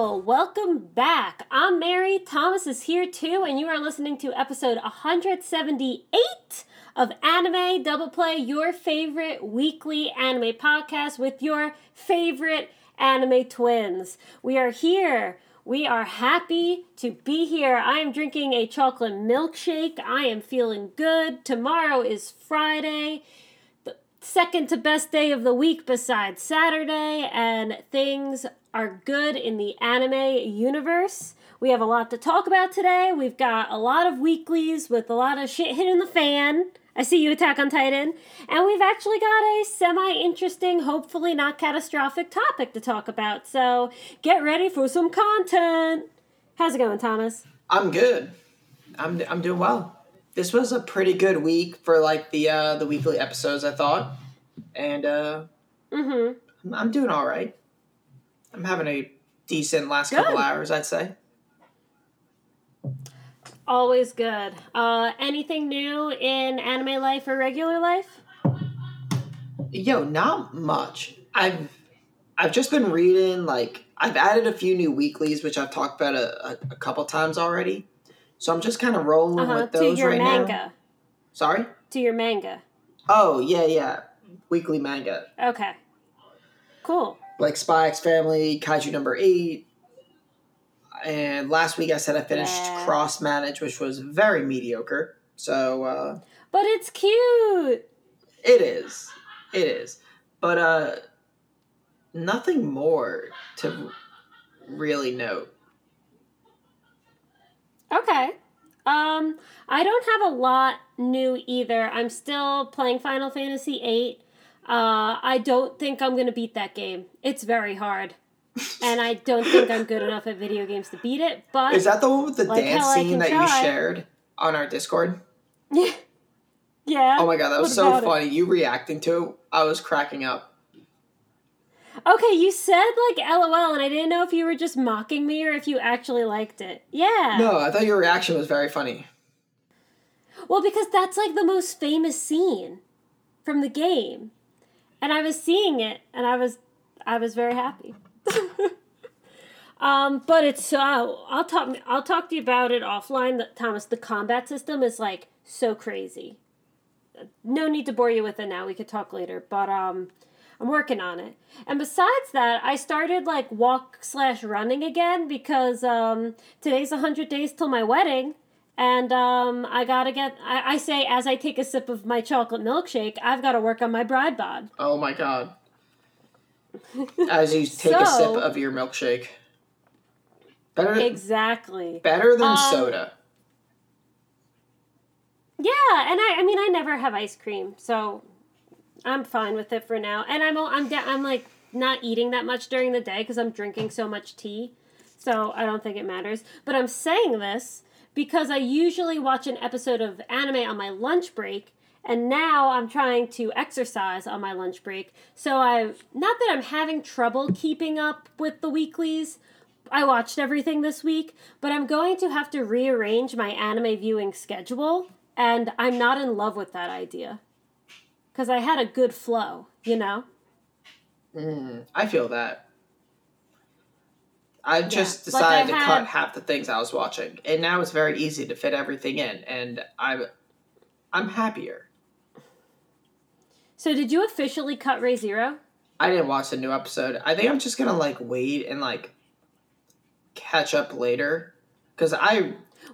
Hello, welcome back. I'm Mary, Thomas is here too, and you are listening to episode 178 of Anime Double Play, your favorite weekly anime podcast with your favorite anime twins. We are here. We are happy to be here. I am drinking a chocolate milkshake. I am feeling good. Tomorrow is Friday, the second to best day of the week besides Saturday, and things are good in the anime universe. We have a lot to talk about today. We've got a lot of weeklies with a lot of shit hitting the fan. I see you, Attack on Titan. And we've actually got a semi-interesting, hopefully not catastrophic topic to talk about. So get ready for some content. How's it going, Thomas? I'm good. I'm doing well. This was a pretty good week for like the weekly episodes, I thought. And I'm doing all right. I'm having a decent last couple hours, I'd say. Always good. Anything new in anime life or regular life? Yo, not much. I've just been reading, like, I've added a few new weeklies, which I've talked about a couple times already. So I'm just kind of rolling with those right now. To your manga. Sorry? To your manga. Oh, yeah. Weekly manga. Okay. Cool. Like Spy X Family, Kaiju number 8. And last week I said I finished Cross Manage, which was very mediocre. So, but it's cute! It is. But, nothing more to really note. Okay. I don't have a lot new either. I'm still playing Final Fantasy VIII. I don't think I'm going to beat that game. It's very hard. And I don't think I'm good enough at video games to beat it, but... Is that the one with the dance scene that you shared on our Discord? Yeah. Oh my god, that was so funny. You reacting to it, I was cracking up. Okay, you said, like, LOL, and I didn't know if you were just mocking me or if you actually liked it. Yeah. No, I thought your reaction was very funny. Well, because that's, like, the most famous scene from the game. And I was seeing it, and I was very happy. But it's I'll talk to you about it offline, Thomas. The combat system is like so crazy. No need to bore you with it now. We could talk later. But I'm working on it. And besides that, I started like walk/running again because today's 100 days till my wedding. And I gotta I say as I take a sip of my chocolate milkshake, I've gotta work on my bride bod. Oh my god. As you take a sip of your milkshake. Better than soda. Yeah, and I mean I never have ice cream, so I'm fine with it for now. And I'm like not eating that much during the day because I'm drinking so much tea, so I don't think it matters. But I'm saying this because I usually watch an episode of anime on my lunch break, and now I'm trying to exercise on my lunch break. So not that I'm having trouble keeping up with the weeklies. I watched everything this week, but I'm going to have to rearrange my anime viewing schedule, and I'm not in love with that idea. Because I had a good flow, you know? I feel that. I just decided to cut half the things I was watching, and now it's very easy to fit everything in, and I'm happier. So did you officially cut Re:Zero? I didn't watch the new episode. I think I'm just going to, like, wait and, like, catch up later, because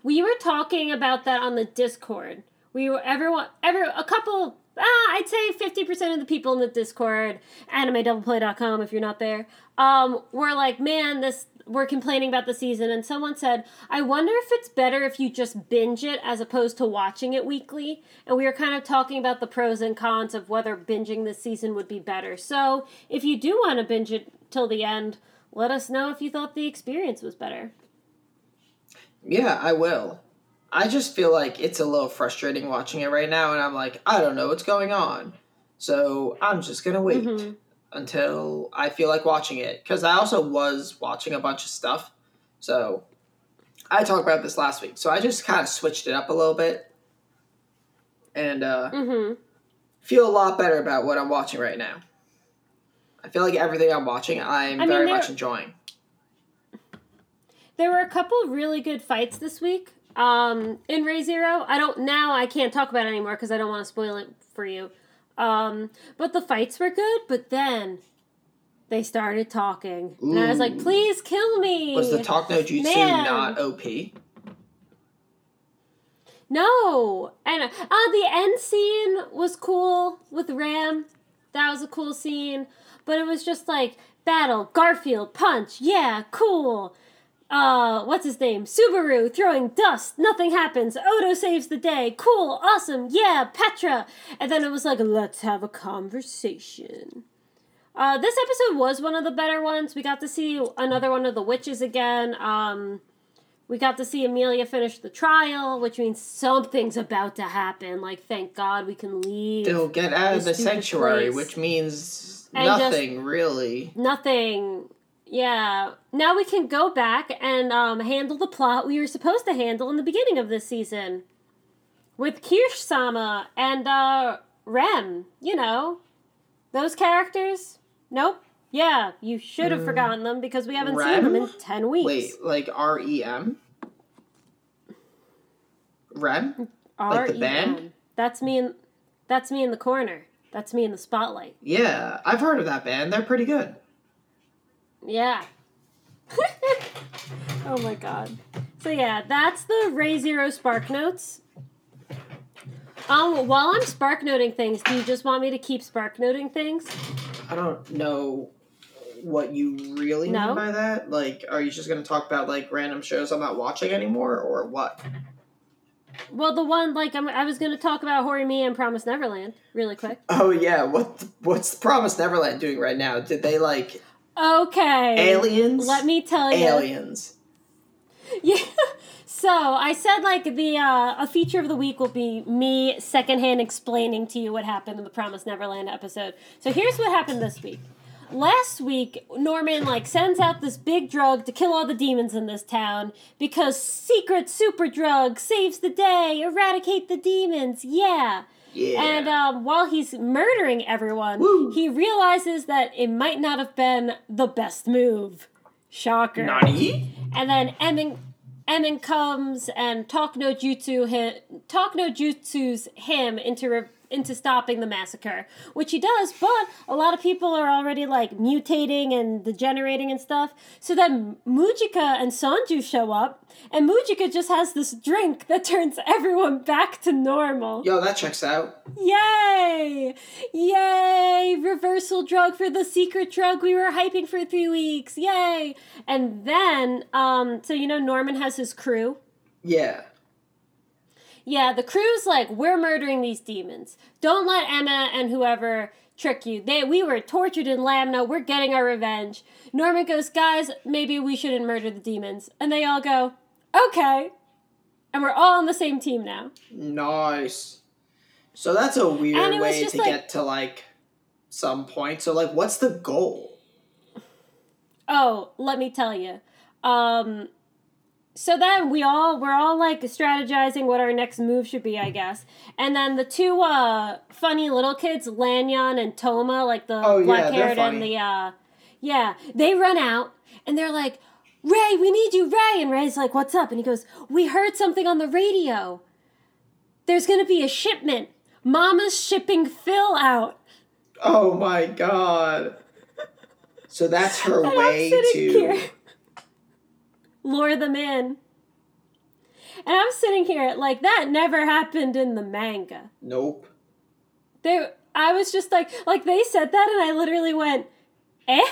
We were talking about that on the Discord. We were, I'd say 50% of the people in the Discord, animedoubleplay.com if you're not there, were like, man, we're complaining about the season. And someone said, I wonder if it's better if you just binge it as opposed to watching it weekly. And we were kind of talking about the pros and cons of whether binging this season would be better. So if you do want to binge it till the end, let us know if you thought the experience was better. Yeah, I will. I just feel like it's a little frustrating watching it right now, and I'm like, I don't know what's going on. So I'm just going to wait until I feel like watching it. Because I also was watching a bunch of stuff. So I talked about this last week. So I just kind of switched it up a little bit. And feel a lot better about what I'm watching right now. I feel like everything I'm watching, I'm very much enjoying. There were a couple of really good fights this week in Re:Zero. I can't talk about it anymore because I don't want to spoil it for you. But the fights were good, but then they started talking. Ooh. And I was like, please kill me. Was the talk no jutsu not OP? No. And the end scene was cool with Ram. That was a cool scene. But it was just like, battle, Garfield, punch, yeah, cool. What's his name? Subaru throwing dust. Nothing happens. Odo saves the day. Cool. Awesome. Yeah. Petra. And then it was like, let's have a conversation. This episode was one of the better ones. We got to see another one of the witches again. We got to see Amelia finish the trial, which means something's about to happen. Like, thank God we can leave. They'll get out of the sanctuary, which means nothing, really. Nothing. Yeah, now we can go back and handle the plot we were supposed to handle in the beginning of this season. With Kirsch-sama and Rem, you know, those characters. Nope. Yeah, you should have forgotten them because we haven't seen them in 10 weeks. Wait, like R-E-M? Rem? R-E-M. Like the band? That's me in the corner. That's me in the spotlight. Yeah, I've heard of that band. They're pretty good. Yeah. Oh my God. So yeah, that's the Re:Zero Spark Notes. While I'm spark noting things, do you just want me to keep spark noting things? I don't know what you really mean by that. Like, are you just going to talk about like random shows I'm not watching anymore, or what? Well, the one like I was going to talk about Horimiya and Promised Neverland really quick. Oh yeah, what's Promised Neverland doing right now? Did they like? Okay. Aliens? Let me tell you. Aliens. Yeah. So, I said, like, the a feature of the week will be me secondhand explaining to you what happened in the Promised Neverland episode. So, here's what happened this week. Last week, Norman, like, sends out this big drug to kill all the demons in this town because secret super drug saves the day, eradicate the demons, yeah. Yeah. And while he's murdering everyone, he realizes that it might not have been the best move. Shocker. Nani? And then Emin comes and Talk no Jutsu's him into stopping the massacre, which he does, but a lot of people are already, like, mutating and degenerating and stuff. So then Mujika and Sanju show up, and Mujika just has this drink that turns everyone back to normal. Yo, that checks out. Yay! Yay! Reversal drug for the secret drug we were hyping for 3 weeks. Yay! And then, so you know Norman has his crew? Yeah. Yeah, the crew's like, we're murdering these demons. Don't let Emma and whoever trick you. We were tortured in Lamna. We're getting our revenge. Norman goes, guys, maybe we shouldn't murder the demons. And they all go, okay. And we're all on the same team now. Nice. So that's a weird way to get to, like, some point. So, like, what's the goal? Oh, let me tell you. So then we're all like strategizing what our next move should be, I guess. And then the two funny little kids, Lanyon and Toma, like the black-haired and the they run out and they're like, Ray, we need you, Ray. And Ray's like, what's up? And he goes, we heard something on the radio. There's gonna be a shipment. Mama's shipping Phil out. Oh my God. So that's her way to lure them in. And I'm sitting here, like, that never happened in the manga. Nope. I was just like, they said that, and I literally went, eh?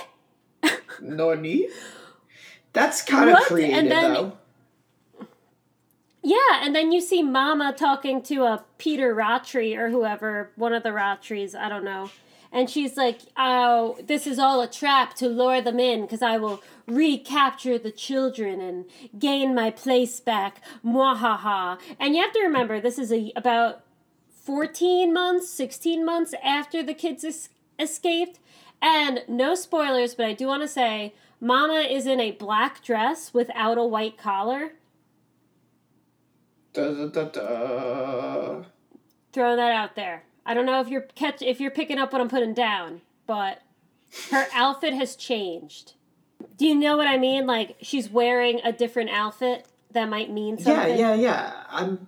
Nani? That's kind of creative, and then, though. Yeah, and then you see Mama talking to a Peter Rattray, or whoever, one of the Rattrays, I don't know. And she's like, oh, this is all a trap to lure them in, because I will recapture the children and gain my place back. Mwahaha. And you have to remember, this is about 14 months, 16 months after the kids escaped. And no spoilers, but I do want to say, Mama is in a black dress without a white collar. Da, da, da, da. Throw that out there. I don't know if if you're picking up what I'm putting down, but her outfit has changed. Do you know what I mean? Like, she's wearing a different outfit that might mean something. Yeah. I'm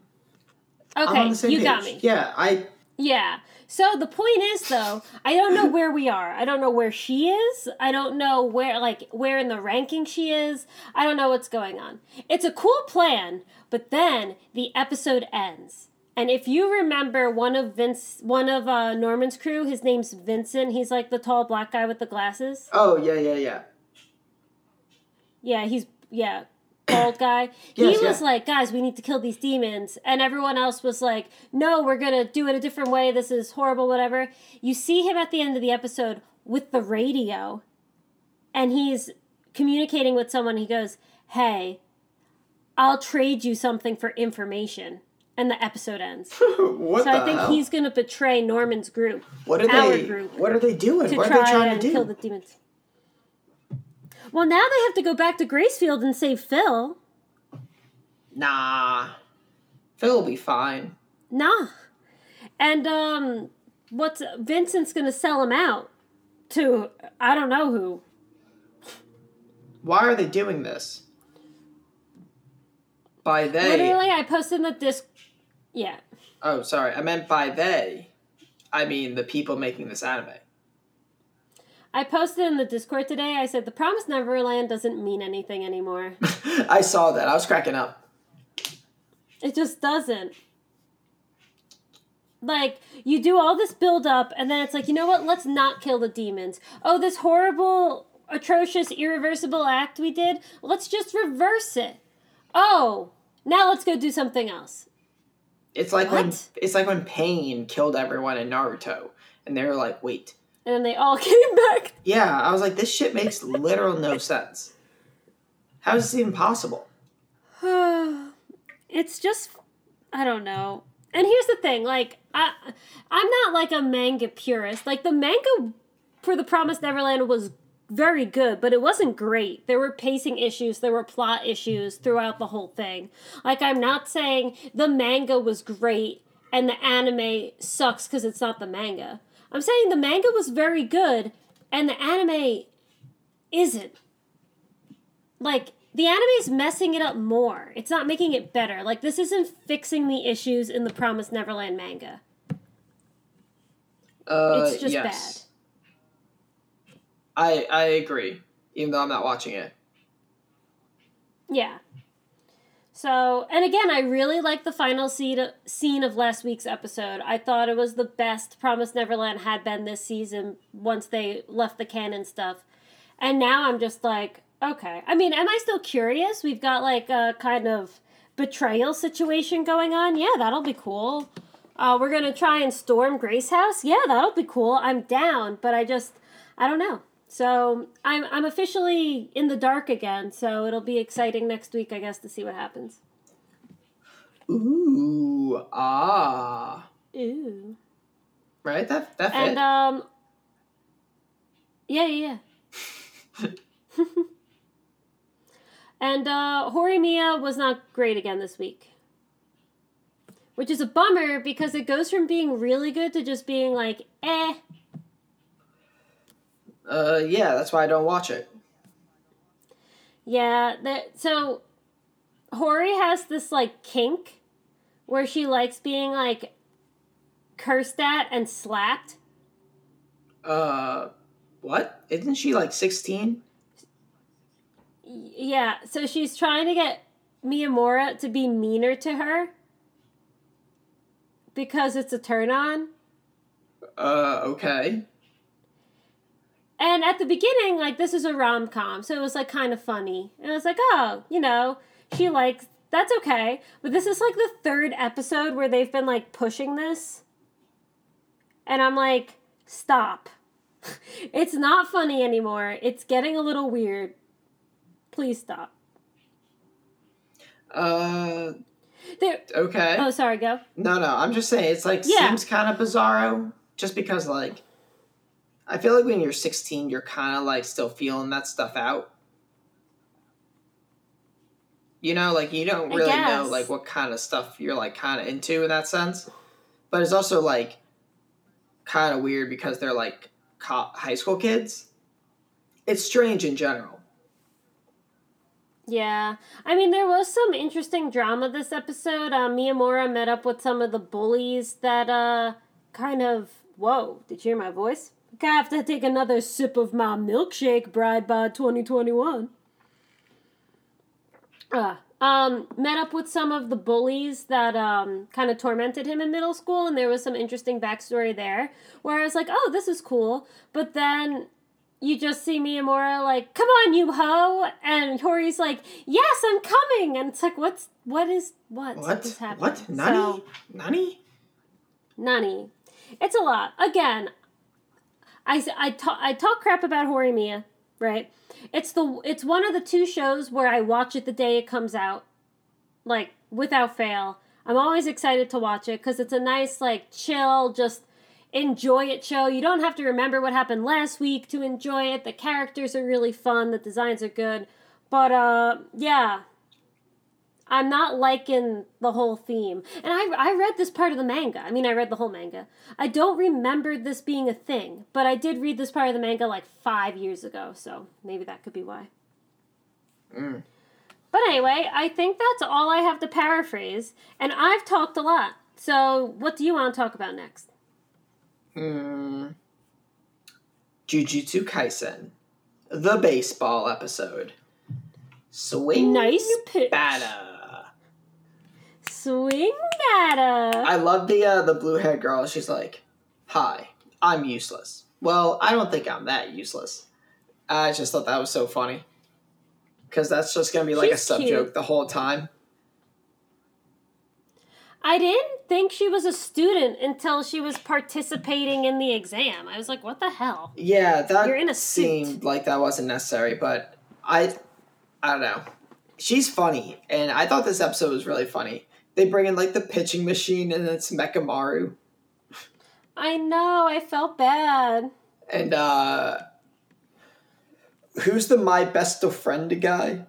on the same page. Got me. Yeah. So the point is, though, I don't know where we are. I don't know where she is. I don't know where in the ranking she is. I don't know what's going on. It's a cool plan, but then the episode ends. And if you remember one of Norman's crew, his name's Vincent. He's like the tall black guy with the glasses. Oh, yeah. Yeah, he's bald guy. He was like, guys, we need to kill these demons. And everyone else was like, no, we're going to do it a different way. This is horrible, whatever. You see him at the end of the episode with the radio. And he's communicating with someone. He goes, hey, I'll trade you something for information. And the episode ends. I think he's going to betray Norman's group. What are they doing? What are they trying to do? Kill the demons. Well, now they have to go back to Gracefield and save Phil. Nah. Phil will be fine. Nah. And, Vincent's gonna sell him out to, I don't know who. Why are they doing this? By they. Literally, I posted in the Discord. Yeah. Oh, sorry. I meant by they. I mean, the people making this anime. I posted in the Discord today, I said, the Promised Neverland doesn't mean anything anymore. I saw that. I was cracking up. It just doesn't. Like, you do all this build-up, and then it's like, you know what? Let's not kill the demons. Oh, this horrible, atrocious, irreversible act we did? Let's just reverse it. Oh, now let's go do something else. It's like when Pain killed everyone in Naruto, and they were like, wait... And then they all came back. Yeah, I was like, this shit makes literal no sense. How is this even possible? It's just, I don't know. And here's the thing, like, I'm not like a manga purist. Like, the manga for The Promised Neverland was very good, but it wasn't great. There were pacing issues, there were plot issues throughout the whole thing. Like, I'm not saying the manga was great and the anime sucks because it's not the manga. I'm saying the manga was very good, and the anime isn't. Like, the anime is messing it up more. It's not making it better. Like, this isn't fixing the issues in the Promised Neverland manga. It's just bad. I agree, even though I'm not watching it. Yeah. So, and again, I really liked the final scene of last week's episode. I thought it was the best Promised Neverland had been this season once they left the canon stuff. And now I'm just like, okay. I mean, am I still curious? We've got like a kind of betrayal situation going on. Yeah, that'll be cool. We're going to try and storm Grace House. Yeah, that'll be cool. I'm down, but I don't know. So I'm officially in the dark again, so it'll be exciting next week, I guess, to see what happens. Ooh, ah. Ooh. Right? That fit. And, yeah. And Horimiya was not great again this week. Which is a bummer, because it goes from being really good to just being like, eh. Yeah, that's why I don't watch it. Yeah, so Hori has this, like, kink where she likes being, like, cursed at and slapped. What? Isn't she, like, 16? Yeah, so she's trying to get Miyamura to be meaner to her because it's a turn-on. Okay. And at the beginning, like, this is a rom-com, so it was, like, kind of funny. And I was like, oh, you know, she likes, that's okay. But this is, like, the third episode where they've been, like, pushing this. And I'm like, stop. It's not funny anymore. It's getting a little weird. Please stop. Okay. Oh, sorry, go. No, I'm just saying, it's, like, seems kind of bizarro. Just because, like... I feel like when you're 16, you're kind of, like, still feeling that stuff out. You know, like, you don't really know, like, what kind of stuff you're, like, kind of into in that sense. But it's also, like, kind of weird because they're, like, high school kids. It's strange in general. Yeah. I mean, there was some interesting drama this episode. Miyamura met up with some of the bullies that kind of... Whoa, did you hear my voice? I have to take another sip of my milkshake, bride by 2021. Met up with some of the bullies that kind of tormented him in middle school, and there was some interesting backstory there, where I was like, oh, this is cool. But then... you just see Miyamura like, come on, you hoe! And Hori's like, yes, I'm coming! And it's like, what's happening? What? Nani? So, Nani. It's a lot. Again, I talk crap about Horimiya, right? It's one of the two shows where I watch it the day it comes out. Like, without fail. I'm always excited to watch it, because it's a nice, like, chill, just... enjoy it show. You don't have to remember what happened last week to enjoy it. The characters are really fun. The designs are good. But, yeah. I'm not liking the whole theme. And I read this part of the manga. I mean, I read the whole manga. I don't remember this being a thing. But I did read this part of the manga like 5 years ago. So maybe that could be why. Mm. But anyway, I think that's all I have to paraphrase. And I've talked a lot. So what do you want to talk about next? Jujutsu Kaisen, the baseball episode. Swing, nice pitch. Batter. Swing batter. I love the blue-haired girl. She's like, "Hi, I'm useless." Well, I don't think I'm that useless. I just thought that was so funny because that's just gonna be like she's a sub joke the whole time. I didn't think she was a student until she was participating in the exam. I was like, what the hell? Yeah, that seemed like that wasn't necessary, but I don't know. She's funny, and I thought this episode was really funny. They bring in, like, the pitching machine, and it's Mekamaru. I know, I felt bad. And, who's the My Best of Friend guy?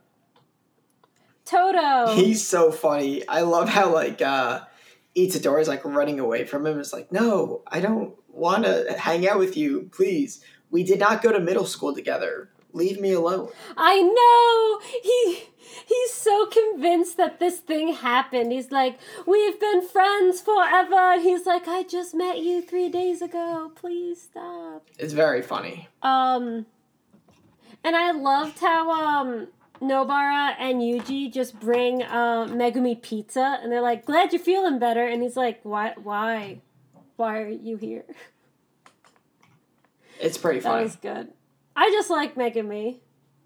Toto. He's so funny. I love how, like, Itadori's, like, running away from him. It's like, no, I don't want to hang out with you. Please. We did not go to middle school together. Leave me alone. I know. He's so convinced that this thing happened. He's like, we've been friends forever. He's like, I just met you 3 days ago. Please stop. It's very funny. And I loved how, Nobara and Yuji just bring Megumi pizza, and they're like, glad you're feeling better. And he's like, why are you here? It's pretty funny. That was good. I just like Megumi.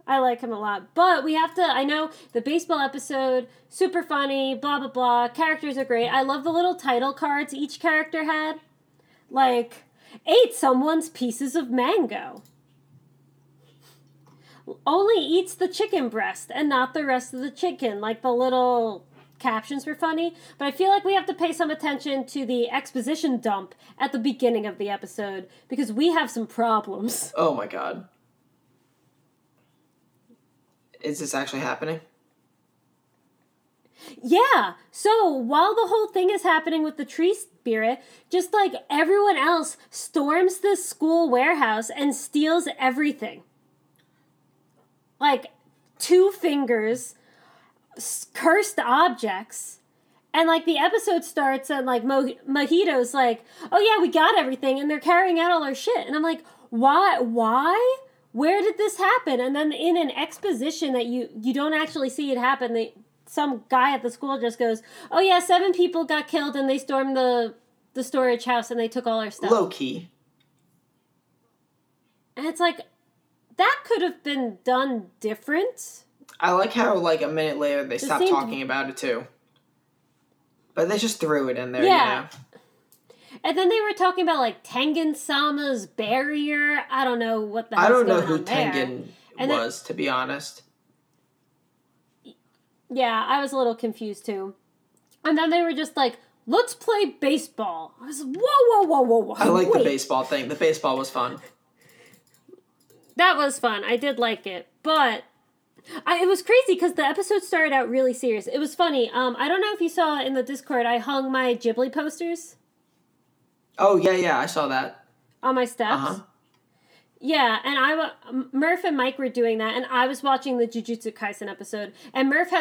I like him a lot. But we have to, I know, the baseball episode, super funny, blah, blah, blah. Characters are great. I love the little title cards each character had. Like, ate someone's pieces of mango. Only eats the chicken breast and not the rest of the chicken. Like, the little captions were funny. But I feel like we have to pay some attention to the exposition dump at the beginning of the episode, because we have some problems. Oh my god. Is this actually happening? Yeah. So, while the whole thing is happening with the tree spirit, just like everyone else, storms this school warehouse and steals everything. Like, two fingers, cursed objects, and, like, the episode starts and, like, Mahito's like, oh, yeah, we got everything, and they're carrying out all our shit. And I'm like, why? Where did this happen? And then in an exposition that you don't actually see it happen, some guy at the school just goes, oh, yeah, 7 people got killed, and they stormed the storage house, and they took all our stuff. Low-key. And it's like... that could have been done different. I like how, like, a minute later they stopped talking about it, too. But they just threw it in there, yeah. And then they were talking about, like, Tengen-sama's barrier. I don't know what the hell's going on there. I don't know who Tengen was, to be honest. Yeah, I was a little confused, too. And then they were just like, let's play baseball. I was like, whoa. I like the baseball thing. The baseball was fun. That was fun. I did like it. But it was crazy because the episode started out really serious. It was funny. I don't know if you saw in the Discord, I hung my Ghibli posters. Oh, yeah, I saw that. On my steps. Uh-huh. Yeah, and Murph and Mike were doing that, and I was watching the Jujutsu Kaisen episode, and Murph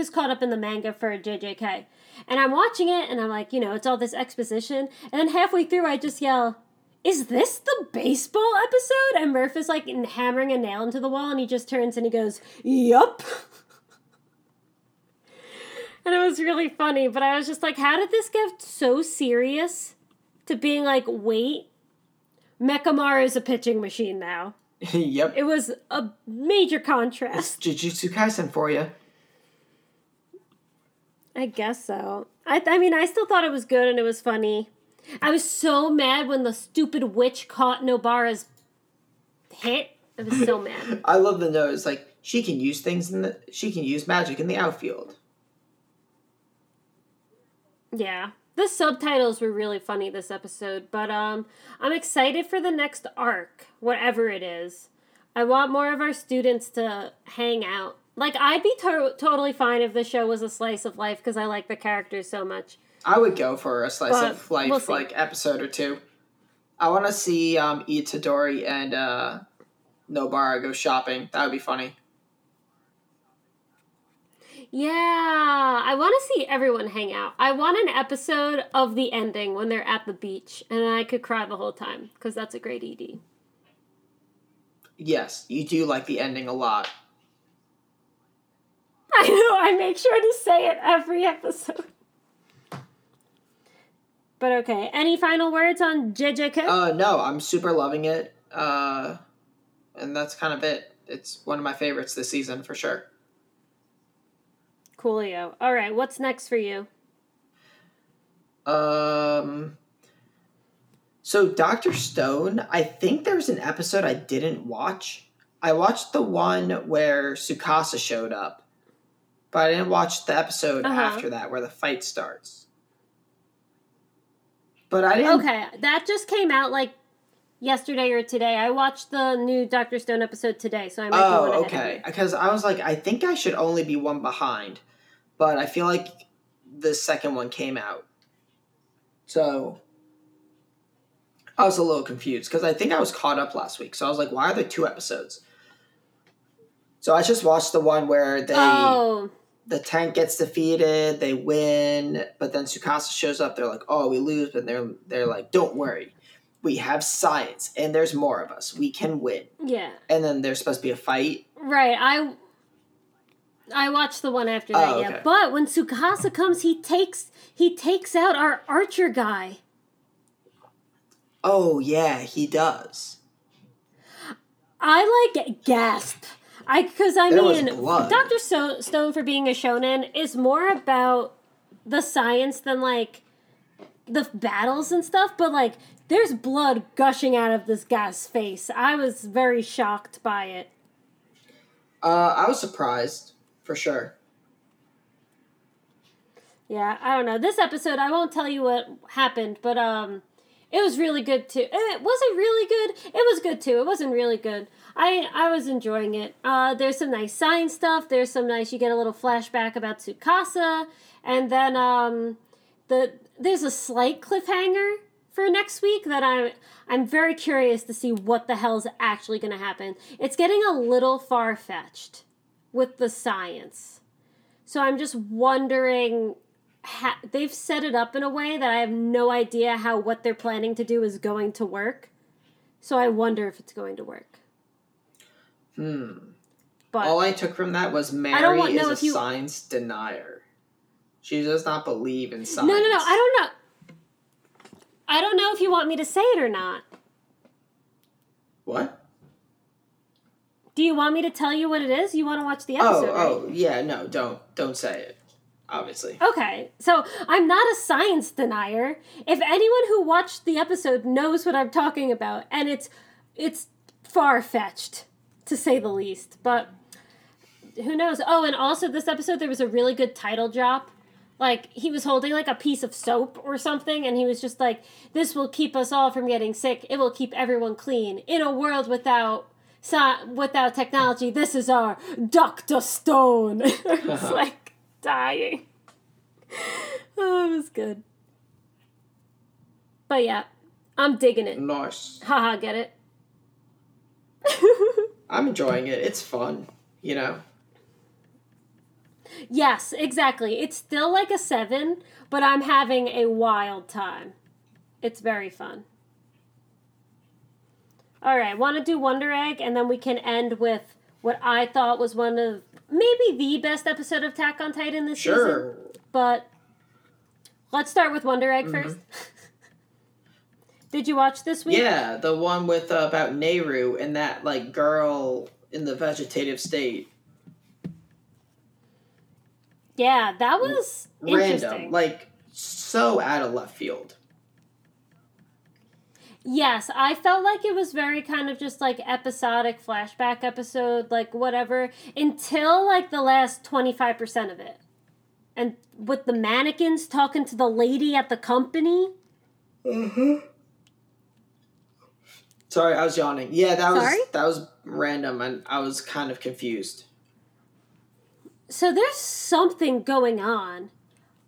is caught up in the manga for JJK, and I'm watching it, and I'm like, you know, it's all this exposition, and then halfway through, I just yell, "Is this the baseball episode?" And Murph is like hammering a nail into the wall, and he just turns and he goes, "Yup." And it was really funny, but I was just like, how did this get so serious to being like, wait, Mechamaru is a pitching machine now. Yep. It was a major contrast. It's Jujutsu Kaisen for you. I guess so. I mean, I still thought it was good and it was funny. I was so mad when the stupid witch caught Nobara's hit. I was so mad. I love the note. It's like, she can use magic in the outfield. Yeah. The subtitles were really funny this episode, but I'm excited for the next arc, whatever it is. I want more of our students to hang out. Like, I'd be totally fine if the show was a slice of life because I like the characters so much. I would go for a slice of life, we'll like, episode or two. I want to see Itadori and Nobara go shopping. That would be funny. Yeah, I want to see everyone hang out. I want an episode of the ending when they're at the beach, and I could cry the whole time, because that's a great ED. Yes, you do like the ending a lot. I know, I make sure to say it every episode. But okay, any final words on JJK? No, I'm super loving it, and that's kind of it. It's one of my favorites this season, for sure. Coolio. All right, what's next for you? So Dr. Stone, I think there was an episode I didn't watch. I watched the one where Tsukasa showed up, but I didn't watch the episode after that where the fight starts. But I didn't... Okay, that just came out like yesterday or today. I watched the new Dr. Stone episode today, so I might go ahead. Oh, okay. Because I was like, I think I should only be one behind, but I feel like the second one came out. So I was a little confused because I think I was caught up last week. So I was like, why are there two episodes? So I just watched the one where the tank gets defeated, they win, but then Tsukasa shows up. They're like, oh, we lose, but they're like, don't worry. We have science, and there's more of us. We can win. Yeah. And then there's supposed to be a fight. Right. I watched the one after that, okay. Yeah. But when Tsukasa comes, he takes out our archer guy. Oh, yeah, he does. I, like, gasped. Because Dr. Stone, for being a shonen, is more about the science than, like, the battles and stuff, but, like... There's blood gushing out of this guy's face. I was very shocked by it. I was surprised, for sure. Yeah, I don't know. This episode, I won't tell you what happened, but it was really good, too. It wasn't really good. It was good, too. It wasn't really good. I was enjoying it. There's some nice science stuff. There's some nice... You get a little flashback about Tsukasa. And then there's a slight cliffhanger for next week that I'm very curious to see what the hell's actually going to happen. It's getting a little far-fetched with the science. So I'm just wondering, they've set it up in a way that I have no idea how what they're planning to do is going to work. So I wonder if it's going to work. But all I took from that was Mary is a science denier. She does not believe in science. No, I don't know. I don't know if you want me to say it or not. What? Do you want me to tell you what it is? You want to watch the episode, right? Yeah, no, don't say it, obviously. Okay, so I'm not a science denier. If anyone who watched the episode knows what I'm talking about, and it's far-fetched, to say the least, but who knows? Oh, and also this episode, there was a really good title drop. Like, he was holding, like, a piece of soap or something, and he was just like, this will keep us all from getting sick. It will keep everyone clean. In a world without technology, this is our Dr. Stone. I was, like, dying. Oh, it was good. But, yeah, I'm digging it. Nice. Haha, get it? I'm enjoying it. It's fun, you know? Yes, exactly. It's still like a 7, but I'm having a wild time. It's very fun. All right, want to do Wonder Egg, and then we can end with what I thought was one of maybe the best episode of Attack on Titan this sure. season. But let's start with Wonder Egg mm-hmm. first. Did you watch this week? Yeah, the one with about Nehru and that like girl in the vegetative state. Yeah, that was random, like so out of left field. Yes, I felt like it was very kind of just like episodic flashback episode, like whatever, until like the last 25% of it. And with the mannequins talking to the lady at the company. Mm-hmm. Sorry, I was yawning. Yeah, that was random, and I was kind of confused. So there's something going on.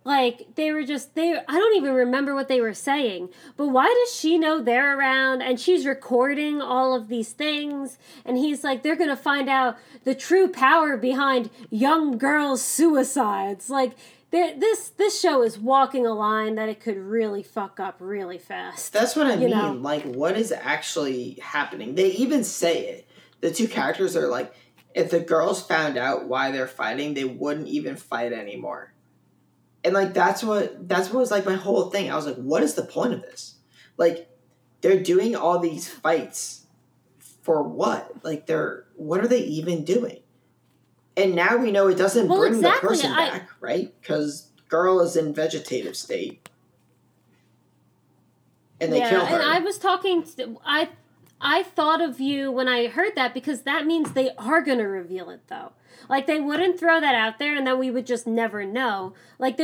Like, I don't even remember what they were saying, but why does she know they're around, and she's recording all of these things, and he's like, they're going to find out the true power behind young girls' suicides. Like, this show is walking a line that it could really fuck up really fast. That's what I mean. Know? Like, what is actually happening? They even say it. The two characters are like, if the girls found out why they're fighting, they wouldn't even fight anymore. And, like, that's what was, like, my whole thing. I was like, what is the point of this? Like, they're doing all these fights for what? Like, what are they even doing? And now we know it doesn't bring the person back, right? Because girl is in vegetative state. And they kill her. And I was talking... I thought of you when I heard that, because that means they are going to reveal it, though. Like, they wouldn't throw that out there, and then we would just never know. Like,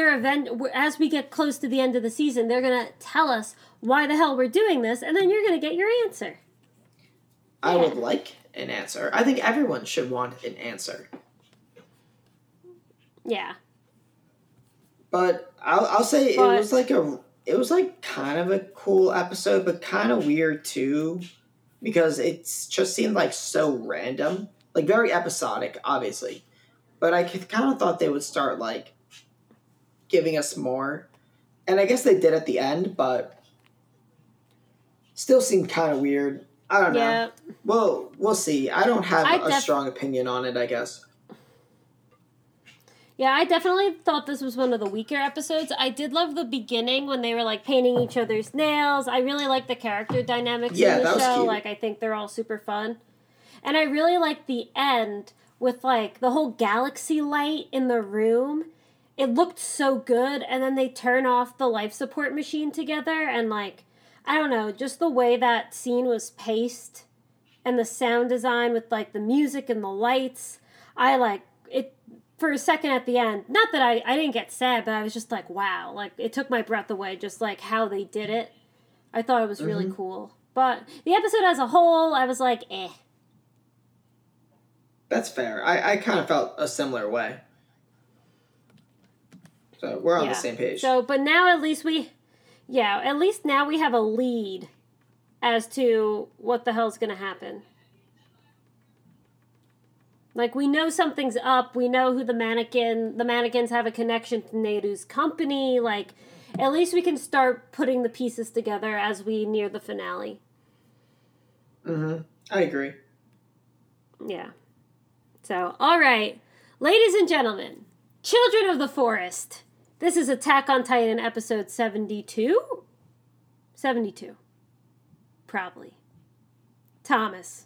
as we get close to the end of the season, they're going to tell us why the hell we're doing this, and then you're going to get your answer. I would like an answer. I think everyone should want an answer. Yeah. But I'll say it was like kind of a cool episode, but kind of weird, too, because it's just seemed like so random. Like, very episodic, obviously. But I kind of thought they would start, like, giving us more. And I guess they did at the end, but still seemed kind of weird. I don't know. Well, we'll see. I don't have a strong opinion on it, I guess. Yeah, I definitely thought this was one of the weaker episodes. I did love the beginning when they were, like, painting each other's nails. I really like the character dynamics in the show. Cute. Like, I think they're all super fun. And I really like the end with, like, the whole galaxy light in the room. It looked so good. And then they turn off the life support machine together. And, like, I don't know, just the way that scene was paced and the sound design with, like, the music and the lights. I, like, it for a second at the end. Not that I didn't get sad, but I was just like, wow. Like, it took my breath away just, like, how they did it. I thought it was really cool. But the episode as a whole, I was like, eh. That's fair. I kind of felt a similar way. So we're on the same page. So, but now at least now we have a lead as to what the hell's going to happen. Like, we know something's up. We know who the mannequins have a connection to Nehru's company. Like, at least we can start putting the pieces together as we near the finale. Mm-hmm. I agree. Yeah. So, all right, ladies and gentlemen, children of the forest, this is Attack on Titan episode 72? 72. Probably. Thomas,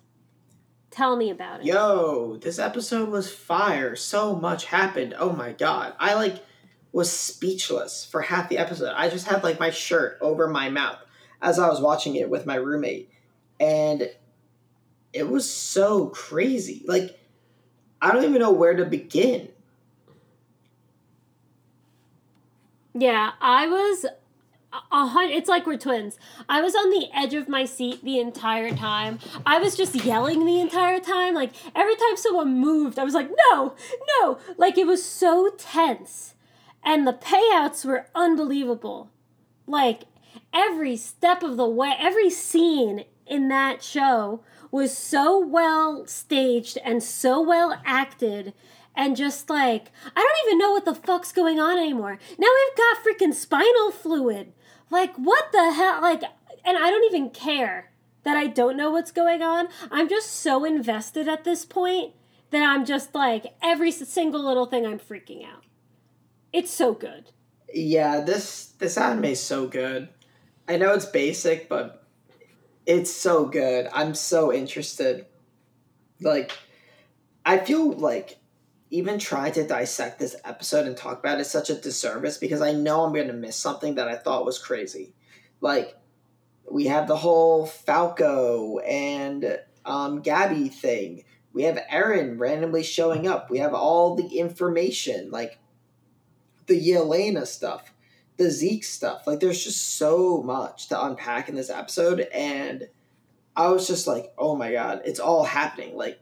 tell me about it. Yo, this episode was fire. So much happened. Oh, my God. I, like, was speechless for half the episode. I just had, like, my shirt over my mouth as I was watching it with my roommate. And it was so crazy. Like, I don't even know where to begin. Yeah, I was... It's like we're twins. I was on the edge of my seat the entire time. I was just yelling the entire time. Like, every time someone moved, I was like, no, no. Like, it was so tense. And the payouts were unbelievable. Like, every step of the way, every scene... in that show was so well staged and so well acted. And just like, I don't even know what the fuck's going on anymore. Now we've got freaking spinal fluid. Like, what the hell? Like, and I don't even care that I don't know what's going on. I'm just so invested at this point that I'm just like, every single little thing I'm freaking out. It's so good. Yeah, this anime is so good. I know it's basic, but it's so good. I'm so interested. Like, I feel like even trying to dissect this episode and talk about it is such a disservice because I know I'm going to miss something that I thought was crazy. Like, we have the whole Falco and Gabby thing. We have Eren randomly showing up. We have all the information, like the Yelena stuff, the Zeke stuff. Like, there's just so much to unpack in this episode. And I was just like, oh my God, it's all happening. Like,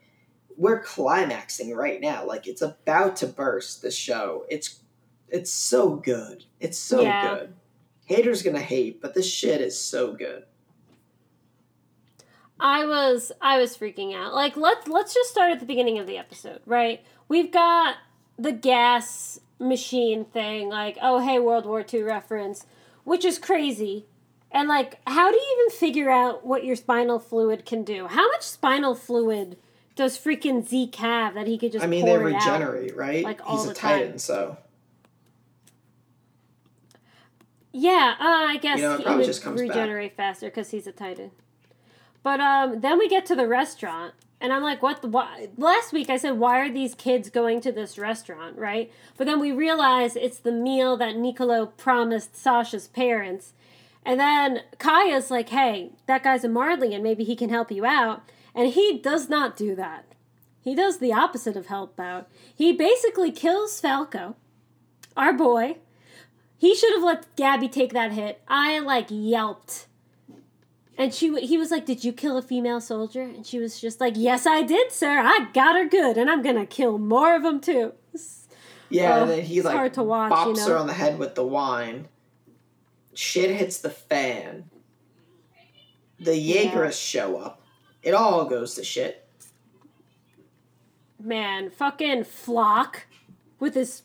we're climaxing right now. Like, it's about to burst, the show. It's so good. It's so good. Haters gonna hate, but this shit is so good. I was freaking out. Like, let's just start at the beginning of the episode, right? We've got the gas machine thing, like, oh, hey, World War II reference, which is crazy. And, like, how do you even figure out what your spinal fluid can do? How much spinal fluid does freaking Zeke have that he could just pour it out? I mean, they regenerate, right? Like, all the time. He's a Titan, so. Yeah, I guess he would regenerate faster because he's a Titan. But then we get to the restaurant, and I'm like, what the... Why? Last week I said, why are these kids going to this restaurant, right? But then we realize it's the meal that Niccolo promised Sasha's parents. And then Kaya's like, hey, that guy's a Marley, and maybe he can help you out. And he does not do that. He does the opposite of help out. He basically kills Falco, our boy. He should have let Gabby take that hit. I, like, yelped. And he was like, did you kill a female soldier? And she was just like, yes, I did, sir. I got her good, and I'm going to kill more of them, too. Yeah, and then he, like, bops her on the head with the wine. Shit hits the fan. The Jaegerists show up. It all goes to shit. Man, fucking Flock with his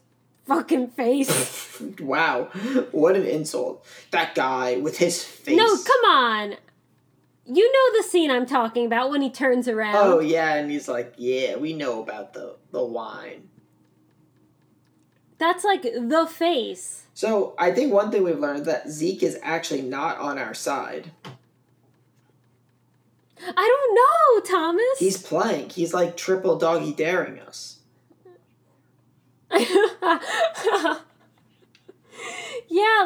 fucking face. Wow. What an insult. That guy with his face. No, come on. You know the scene I'm talking about when he turns around. Oh, yeah, and he's like, yeah, we know about the wine. That's like the face. So I think one thing we've learned that Zeke is actually not on our side. I don't know, Thomas. He's playing. He's like triple doggy daring us. Yeah,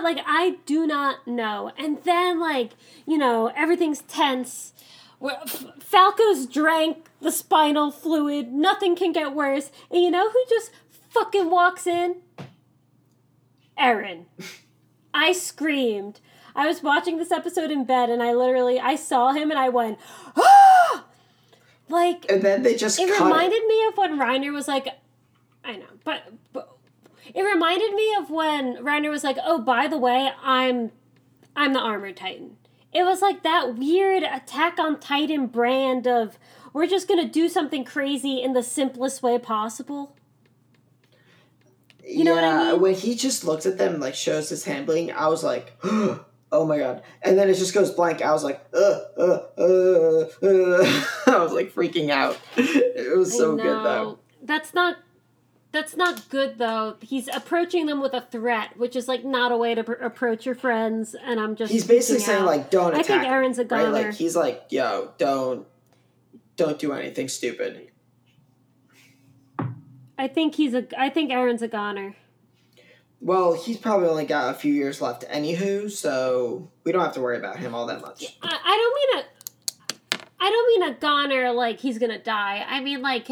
like, I do not know. And then, like, you know, everything's tense. Falco's drank the spinal fluid. Nothing can get worse. And you know who just fucking walks in? Eren. I screamed. I was watching this episode in bed, and I saw him, and I went, ah! Like, and then they just It reminded me of when Reiner was like, I know, but it reminded me of when Reiner was like, oh, by the way, I'm the Armored Titan. It was like that weird Attack on Titan brand of, we're just going to do something crazy in the simplest way possible. You know what I mean? When he just looks at them and, like, shows his hand bling, I was like, oh my God. And then it just goes blank. I was like, I was like freaking out. It was so good though. That's not good though. He's approaching them with a threat, which is like not a way to approach your friends. And I'm just, he's basically saying like, don't attack. I think Eren's a goner. Right? Like, he's like, yo, don't do anything stupid. I think Eren's a goner. Well, he's probably only got a few years left anywho, so we don't have to worry about him all that much. I don't mean a goner like he's gonna die. I mean like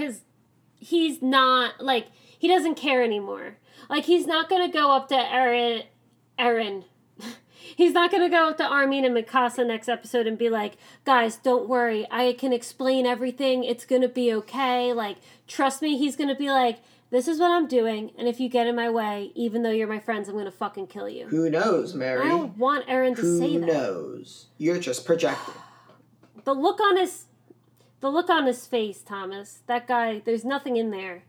he's not, like, he doesn't care anymore. Like, he's not gonna go up to Eren. He's not gonna go up to Armin and Mikasa next episode and be like, guys, don't worry, I can explain everything, it's gonna be okay, like, trust me. He's gonna be like, this is what I'm doing, and if you get in my way, even though you're my friends, I'm going to fucking kill you. Who knows, Mary? I don't want Eren to say that. Who knows? You're just projecting. The look on his face, Thomas. That guy, there's nothing in there.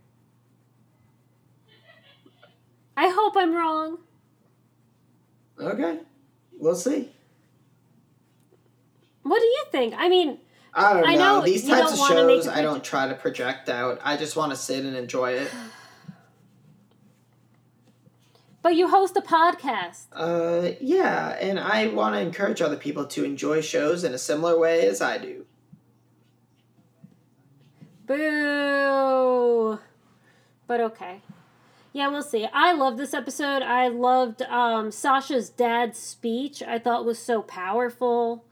I hope I'm wrong. Okay. We'll see. What do you think? I mean, I don't know. These types of shows, I don't try to project out. I just want to sit and enjoy it. But you host a podcast. Yeah, and I want to encourage other people to enjoy shows in a similar way as I do. Boo! But okay. Yeah, we'll see. I love this episode. I loved Sasha's dad's speech. I thought was so powerful.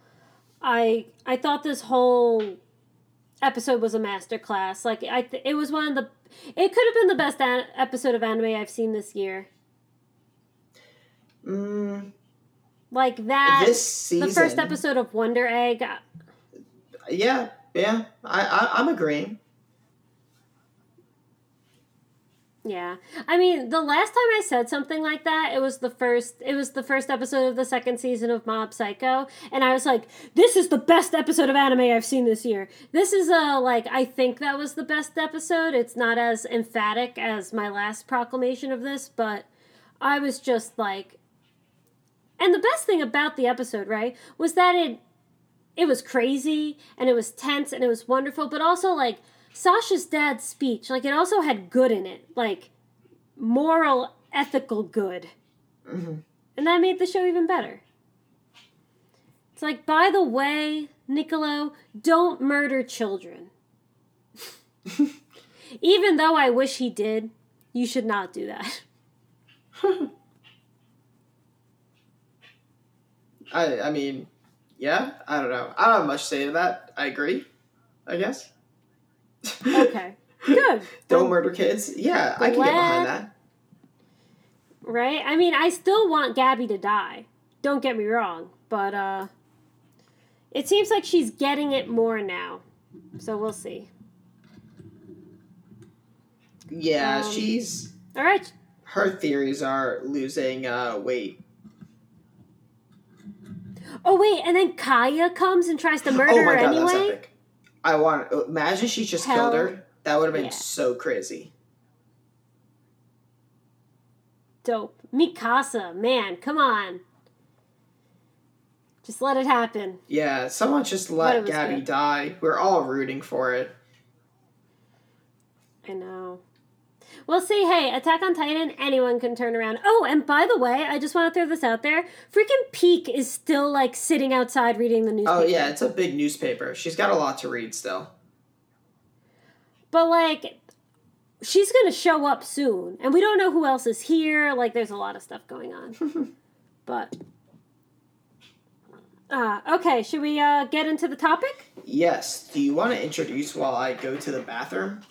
I thought this whole episode was a masterclass. Like it was one of the. It could have been the best episode of anime I've seen this year. Like that. This season, the first episode of Wonder Egg. Yeah. I'm agreeing. Yeah. I mean, the last time I said something like that, it was the first episode of the second season of Mob Psycho, and I was like, this is the best episode of anime I've seen this year. This is I think that was the best episode. It's not as emphatic as my last proclamation of this, but I was just like, and the best thing about the episode, right, was that it was crazy, and it was tense, and it was wonderful, but also, like, Sasha's dad's speech, like, it also had good in it. Like, moral, ethical good. Mm-hmm. And that made the show even better. It's like, by the way, Niccolo, don't murder children. Even though I wish he did, you should not do that. I mean, yeah, I don't know. I don't have much to say to that. I agree, I guess. Okay, good. Don't murder kids. Yeah, I can get behind that. Right? I mean, I still want Gabby to die. Don't get me wrong, but it seems like she's getting it more now. So we'll see. Yeah, she's... All right. Her theories are losing weight. Oh, wait, and then Kaya comes and tries to murder her anyway? Oh, my God, that's epic. Imagine she just killed her. That would have been so crazy. Dope. Mikasa, man, come on. Just let it happen. Yeah, someone just let Gabby die. We're all rooting for it. I know. We'll see. Hey, Attack on Titan, anyone can turn around. Oh, and by the way, I just want to throw this out there. Freaking Peak is still, like, sitting outside reading the newspaper. Oh, yeah, it's a big newspaper. She's got a lot to read still. But, like, she's going to show up soon. And we don't know who else is here. Like, there's a lot of stuff going on. But. Okay, should we get into the topic? Yes. Do you want to introduce while I go to the bathroom?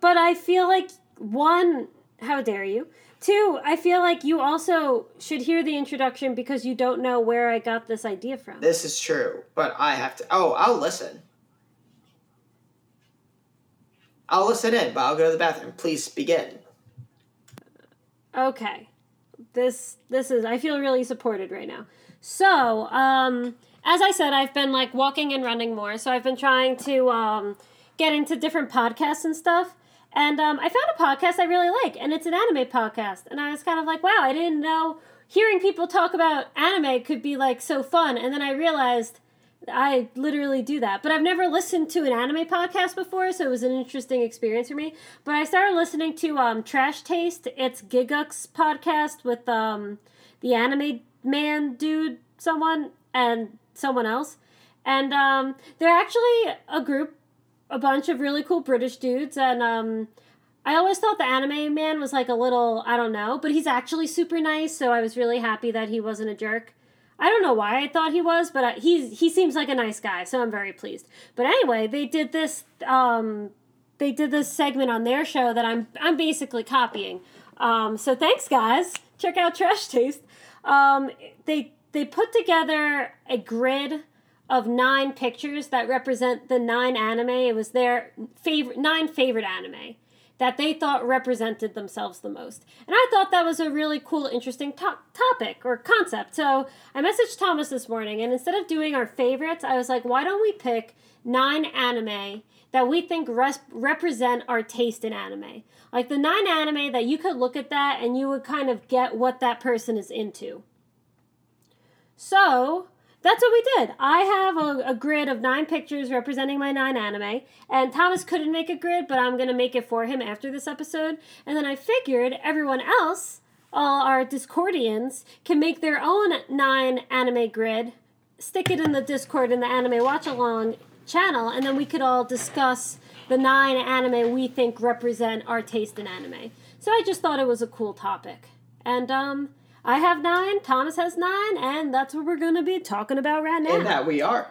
But I feel like, one, how dare you? Two, I feel like you also should hear the introduction because you don't know where I got this idea from. This is true, but I have to... Oh, I'll listen. I'll listen in, but I'll go to the bathroom. Please begin. Okay. This is... I feel really supported right now. So, as I said, I've been, like, walking and running more, so I've been trying to, get into different podcasts and stuff. And I found a podcast I really like, and it's an anime podcast. And I was kind of like, wow, I didn't know hearing people talk about anime could be, like, so fun. And then I realized I literally do that. But I've never listened to an anime podcast before, so it was an interesting experience for me. But I started listening to Trash Taste. It's Giguk's podcast with the anime man dude, someone, and someone else. And they're actually a bunch of really cool British dudes, and I always thought the anime man was like a little, I don't know, but he's actually super nice, so I was really happy that he wasn't a jerk. I don't know why I thought he was, but he seems like a nice guy, so I'm very pleased. But anyway, they did this segment on their show that I'm basically copying. So thanks, guys. Check out Trash Taste. They put together a grid of 9 pictures that represent the 9 anime. It was their 9 favorite anime. that they thought represented themselves the most. And I thought that was a really cool, interesting topic or concept. So I messaged Thomas this morning, and instead of doing our favorites, I was like, why don't we pick 9 anime that we think represent our taste in anime? Like the 9 anime that you could look at that and you would kind of get what that person is into. So that's what we did. I have a grid of 9 pictures representing my 9 anime, and Thomas couldn't make a grid, but I'm going to make it for him after this episode. And then I figured everyone else, all our Discordians, can make their own 9 anime grid, stick it in the Discord in the Anime Watch Along channel, and then we could all discuss the 9 anime we think represent our taste in anime. So I just thought it was a cool topic. And, I have 9, Thomas has 9, and that's what we're going to be talking about right now. And that we are.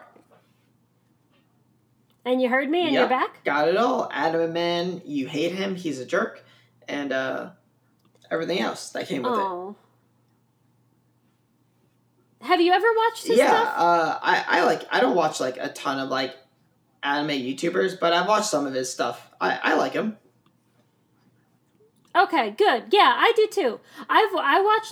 And you heard me, and you're back? Got it all. Adam Man, you hate him, he's a jerk, and everything else that came with it. Have you ever watched his stuff? Yeah, I don't watch, a ton of, anime YouTubers, but I've watched some of his stuff. I like him. Okay, good. Yeah, I do too. I watch,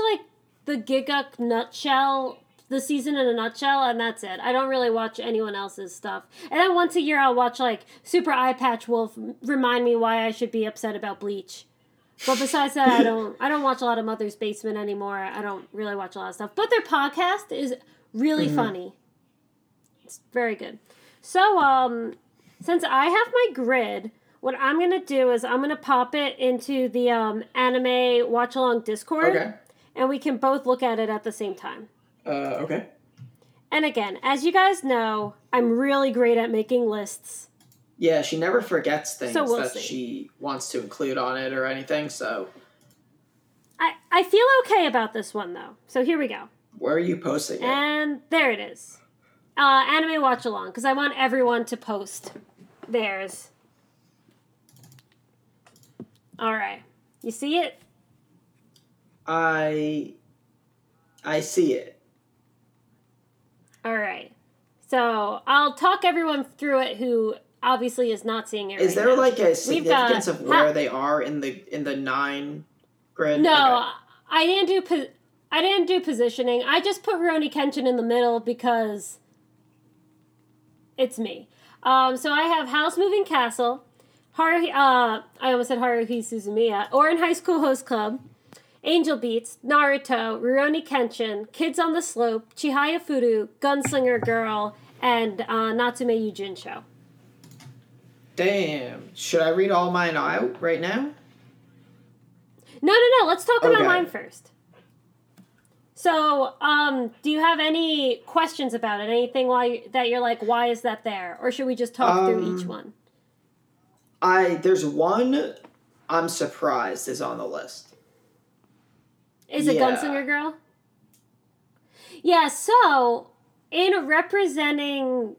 the Giguk Nutshell, the season in a nutshell, and that's it. I don't really watch anyone else's stuff. And then once a year I'll watch, Super Eye Patch Wolf remind me why I should be upset about Bleach. But besides that, I don't watch a lot of Mother's Basement anymore. I don't really watch a lot of stuff. But their podcast is really funny. It's very good. So, since I have my grid, what I'm going to do is I'm going to pop it into the Anime Watch Along Discord. Okay. And we can both look at it at the same time. Okay. And again, as you guys know, I'm really great at making lists. Yeah, she never forgets things that she wants to include on it or anything, so. I feel okay about this one, though. So here we go. Where are you posting it? And there it is. Anime Watch Along, because I want everyone to post theirs. All right. You see it? I see it. All right. So I'll talk everyone through it who obviously is not seeing it. Is right there now. A significance of where they are in the 9 grid? No, okay. I didn't do positioning. I just put Rurouni Kenshin in the middle because it's me. So I have House Moving Castle. I almost said Haruhi Suzumiya. Ouran High School Host Club, Angel Beats, Naruto, Rurouni Kenshin, Kids on the Slope, Chihayafuru, Gunslinger Girl, and Natsume Yuujinchou. Damn. Should I read all mine out right now? No. Let's talk about mine first. So, do you have any questions about it? Anything that you're like, why is that there? Or should we just talk through each one? There's one I'm surprised is on the list. Is it Gunslinger Girl? Yeah, so in representing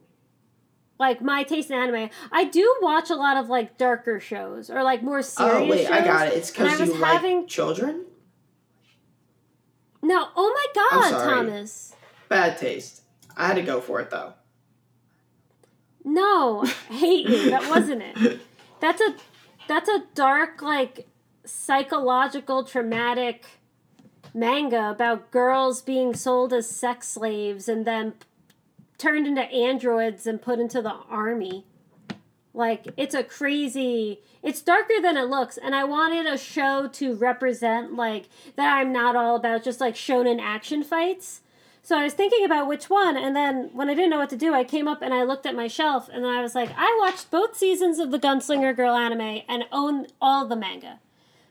my taste in anime, I do watch a lot of darker shows or more serious shows. Oh wait, I got it. It's because you like children? No, oh my god, I'm sorry. Thomas. Bad taste. I had to go for it though. No, I hate you. That wasn't it. That's a dark, psychological, traumatic manga about girls being sold as sex slaves and then turned into androids and put into the army. It's a crazy... It's darker than it looks, and I wanted a show to represent, that I'm not all about just, shonen action fights. So I was thinking about which one, and then when I didn't know what to do, I came up and I looked at my shelf, and then I was like, I watched both seasons of the Gunslinger Girl anime and own all the manga.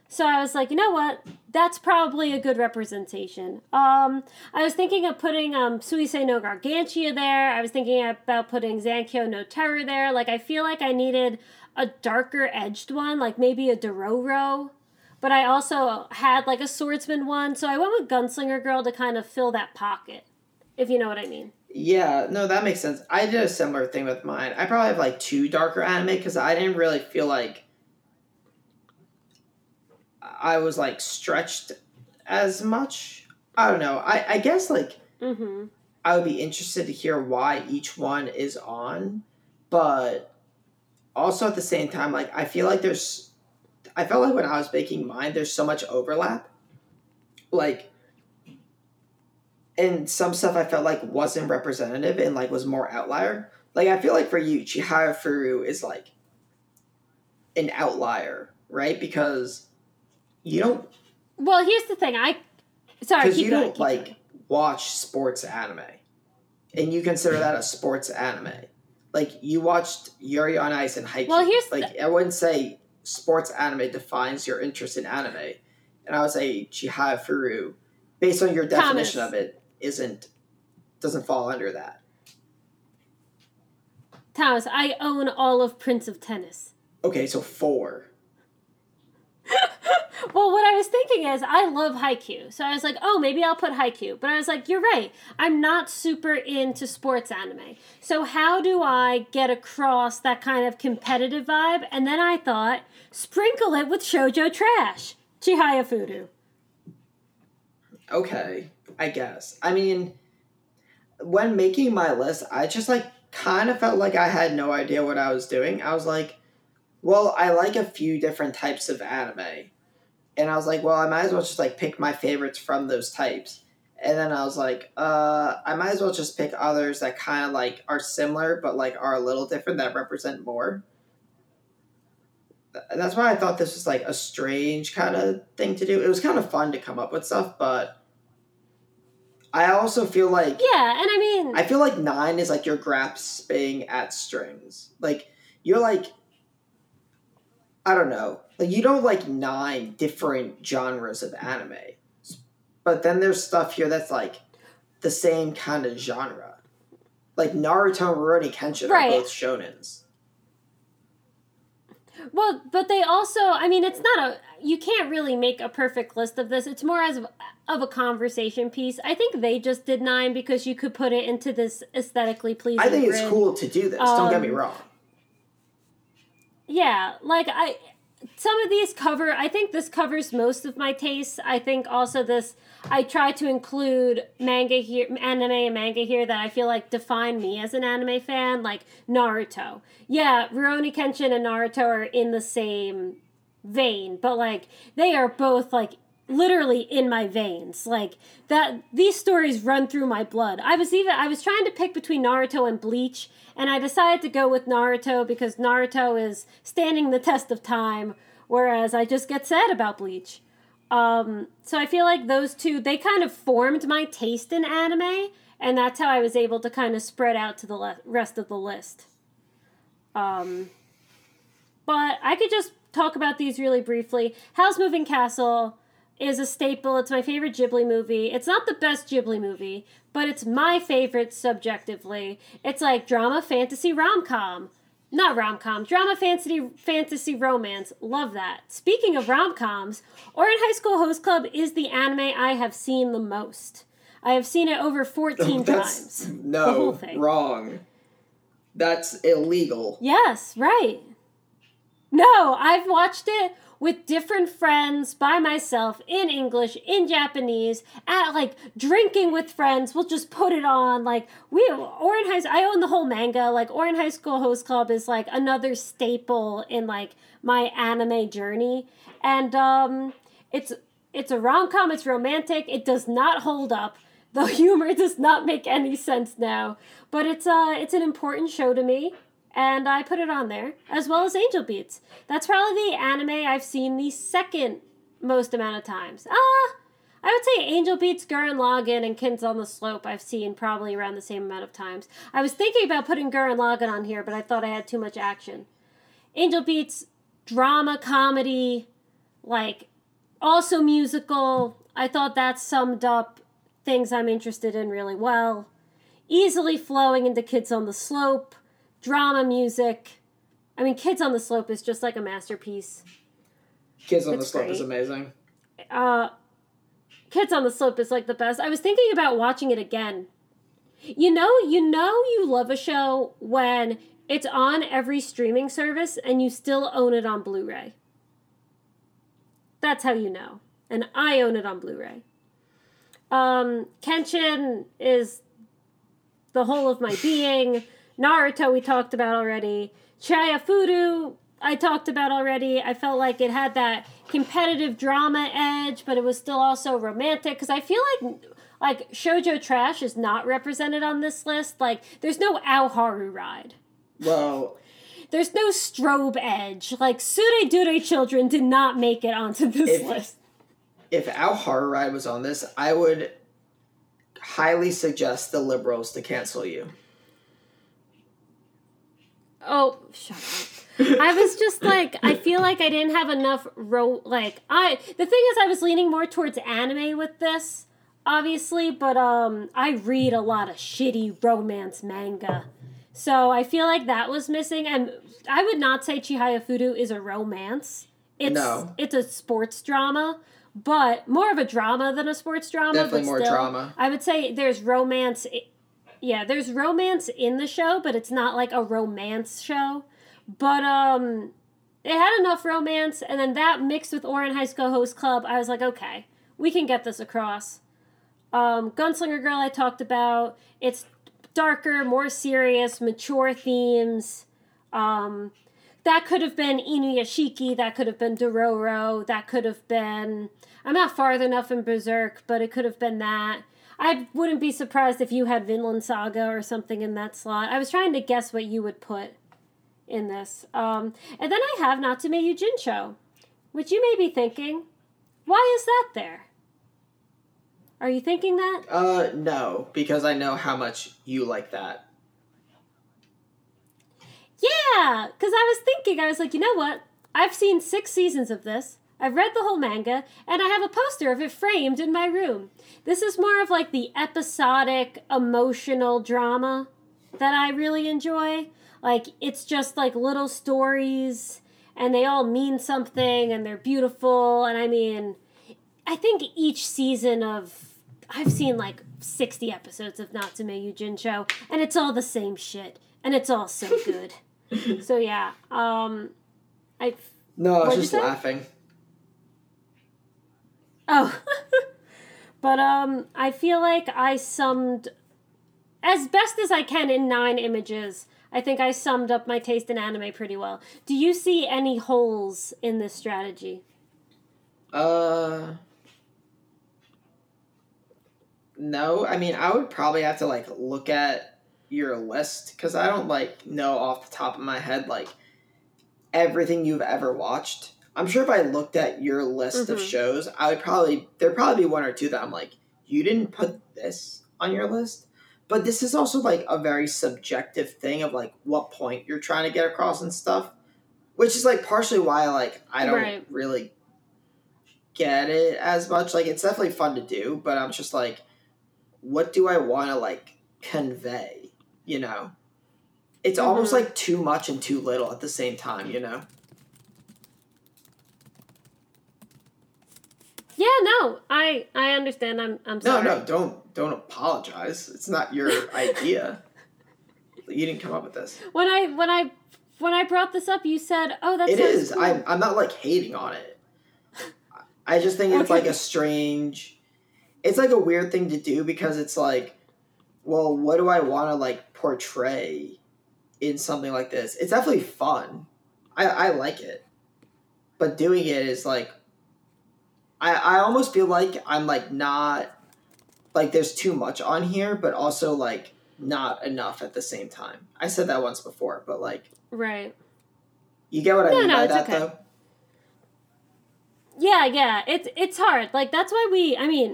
So I was like, you know what? That's probably a good representation. I was thinking of putting Suisei no Gargantia there. I was thinking about putting Zankyo no Terror there. I feel like I needed a darker-edged one, maybe a Dororo. But I also had, a swordsman one, so I went with Gunslinger Girl to kind of fill that pocket, if you know what I mean. Yeah, no, that makes sense. I did a similar thing with mine. I probably have, 2 darker anime, because I didn't really feel like I was, stretched as much. I don't know. I guess, I would be interested to hear why each one is on, but also at the same time, I feel like there's... I felt like when I was making mine, there's so much overlap. Like, and some stuff I felt like wasn't representative and, like, was more outlier. Like, I feel like for you, Chihayafuru is, like, an outlier, right? Because you don't... Well, here's the thing. Because you don't, like, watch sports anime. And you consider that a sports anime. Like, you watched Yuri on Ice and Haikyuu. Well, here's the... Like, I wouldn't say sports anime defines your interest in anime. And I would say Chihayafuru, based on your definition of it, doesn't fall under that. Thomas, I own all of Prince of Tennis. Okay, so 4. Well, what I was thinking is, I love Haikyuu. So I was like, oh, maybe I'll put Haikyuu. But I was like, you're right. I'm not super into sports anime. So how do I get across that kind of competitive vibe? And then I thought, sprinkle it with shoujo trash. Chihayafuru. Okay, I guess. I mean, when making my list, I just, like, kind of felt like I had no idea what I was doing. I was like, well, I like a few different types of anime. And I was like, well, I might as well just, like, pick my favorites from those types. And then I was like, I might as well just pick others that kind of, like, are similar but, like, are a little different, that represent more. That's why I thought this was, like, a strange kind of thing to do. It was kind of fun to come up with stuff, but I also feel like... Yeah, and I mean... I feel like 9 is, like, you're grasping at strings. Like, you're, like... I don't know. Like, you don't like 9 different genres of anime. But then there's stuff here that's, like, the same kind of genre. Like, Naruto and Rurouni Kenshin are both shonens. Well, but they also, I mean, it's not a, you can't really make a perfect list of this. It's more as of a conversation piece. I think they just did 9 because you could put it into this aesthetically pleasing I think grid. It's cool to do this. Don't get me wrong. Yeah, like, some of these cover, I think this covers most of my tastes. I think also this, I try to include manga here, anime and manga here that I feel like define me as an anime fan, like Naruto. Yeah, Rurouni Kenshin and Naruto are in the same vein, but, like, they are both, like, literally in my veins. Like, that, these stories run through my blood. I was trying to pick between Naruto and Bleach, and I decided to go with Naruto because Naruto is standing the test of time, whereas I just get sad about Bleach. So I feel like those two, they kind of formed my taste in anime, and that's how I was able to kind of spread out to the rest of the list. But I could just talk about these really briefly. Howl's Moving Castle is a staple. It's my favorite Ghibli movie. It's not the best Ghibli movie, but it's my favorite subjectively. It's like drama, fantasy, rom-com. Not rom-com. Drama, fantasy, romance. Love that. Speaking of rom-coms, Ouran High School Host Club is the anime I have seen the most. I have seen it over 14 times. No, the whole thing. Wrong. That's illegal. Yes, right. No, I've watched it with different friends, by myself, in English, in Japanese, at, like, drinking with friends. We'll just put it on, like, I own the whole manga, like, Ouran High School Host Club is, like, another staple in, like, my anime journey, and, it's a rom-com, it's romantic, it does not hold up, the humor does not make any sense now, but it's an important show to me. And I put it on there, as well as Angel Beats. That's probably the anime I've seen the second most amount of times. I would say Angel Beats, Gurren Lagann, and Kids on the Slope I've seen probably around the same amount of times. I was thinking about putting Gurren Lagann on here, but I thought I had too much action. Angel Beats, drama, comedy, like, also musical. I thought that summed up things I'm interested in really well. Easily flowing into Kids on the Slope. Drama, music. I mean, Kids on the Slope is just like a masterpiece. Kids on the Slope is amazing. Kids on the Slope is like the best. I was thinking about watching it again. You know you love a show when it's on every streaming service and you still own it on Blu-ray. That's how you know. And I own it on Blu-ray. Kenshin is the whole of my being. Naruto we talked about already. Chihayafuru, I talked about already. I felt like it had that competitive drama edge, but it was still also romantic, because I feel like shoujo trash is not represented on this list. Like, there's no Aoharu ride. Well... There's no strobe edge. Like, Suredure children did not make it onto this list. If Aoharu ride was on this, I would highly suggest the liberals to cancel you. Oh, shut up. I was just like, I feel like I didn't have enough the thing is, I was leaning more towards anime with this, obviously, but I read a lot of shitty romance manga. So I feel like that was missing, and I would not say Chihayafuru is a romance. It's a sports drama, but more of a drama than a sports drama. Definitely but more still, drama. I would say there's romance. Yeah, there's romance in the show, but it's not like a romance show. But it had enough romance, and then that mixed with Ouran High School Host Club, I was like, okay, we can get this across. Gunslinger Girl I talked about. It's darker, more serious, mature themes. That could have been Inuyashiki, that could have been Dororo, that could have been... I'm not far enough in Berserk, but it could have been that. I wouldn't be surprised if you had Vinland Saga or something in that slot. I was trying to guess what you would put in this. And then I have Natsume Yuujinchou, which you may be thinking, why is that there? Are you thinking that? No, because I know how much you like that. Yeah, because I was like, you know what? I've seen 6 seasons of this, I've read the whole manga, and I have a poster of it framed in my room. This is more of like the episodic, emotional drama that I really enjoy. Like, it's just like little stories, and they all mean something, and they're beautiful, and I mean... I think each season I've seen like 60 episodes of Natsume Yuujinchou, and it's all the same shit, and it's all so good. So yeah, I was just laughing. Oh, but I feel like I summed as best as I can in 9 images. I think I summed up my taste in anime pretty well. Do you see any holes in this strategy? No, I mean, I would probably have to, like, look at your list, because I don't, like, know off the top of my head, like, everything you've ever watched. I'm sure if I looked at your list of shows, I would probably, there'd probably be 1 or 2 that I'm like, you didn't put this on your list? But this is also, like, a very subjective thing of, like, what point you're trying to get across and stuff, which is, like, partially why, like, I don't really get it as much. Like, it's definitely fun to do, but I'm just, like... what do I want to, like, convey, you know? It's almost, like, too much and too little at the same time, you know? Yeah, no, I understand. I'm sorry. No, don't apologize. It's not your idea. You didn't come up with this. When I brought this up, you said, oh, that's... It is. Cool. I'm not, like, hating on it. I just think it's, like, a strange... It's, like, a weird thing to do because it's, like, well, what do I want to, like, portray in something like this? It's definitely fun. I like it. But doing it is, like, I almost feel like I'm, like, not, like, there's too much on here, but also, like, not enough at the same time. I said that once before, but, like. Right. You get what I mean by that, though? Yeah. It's hard. Like, that's why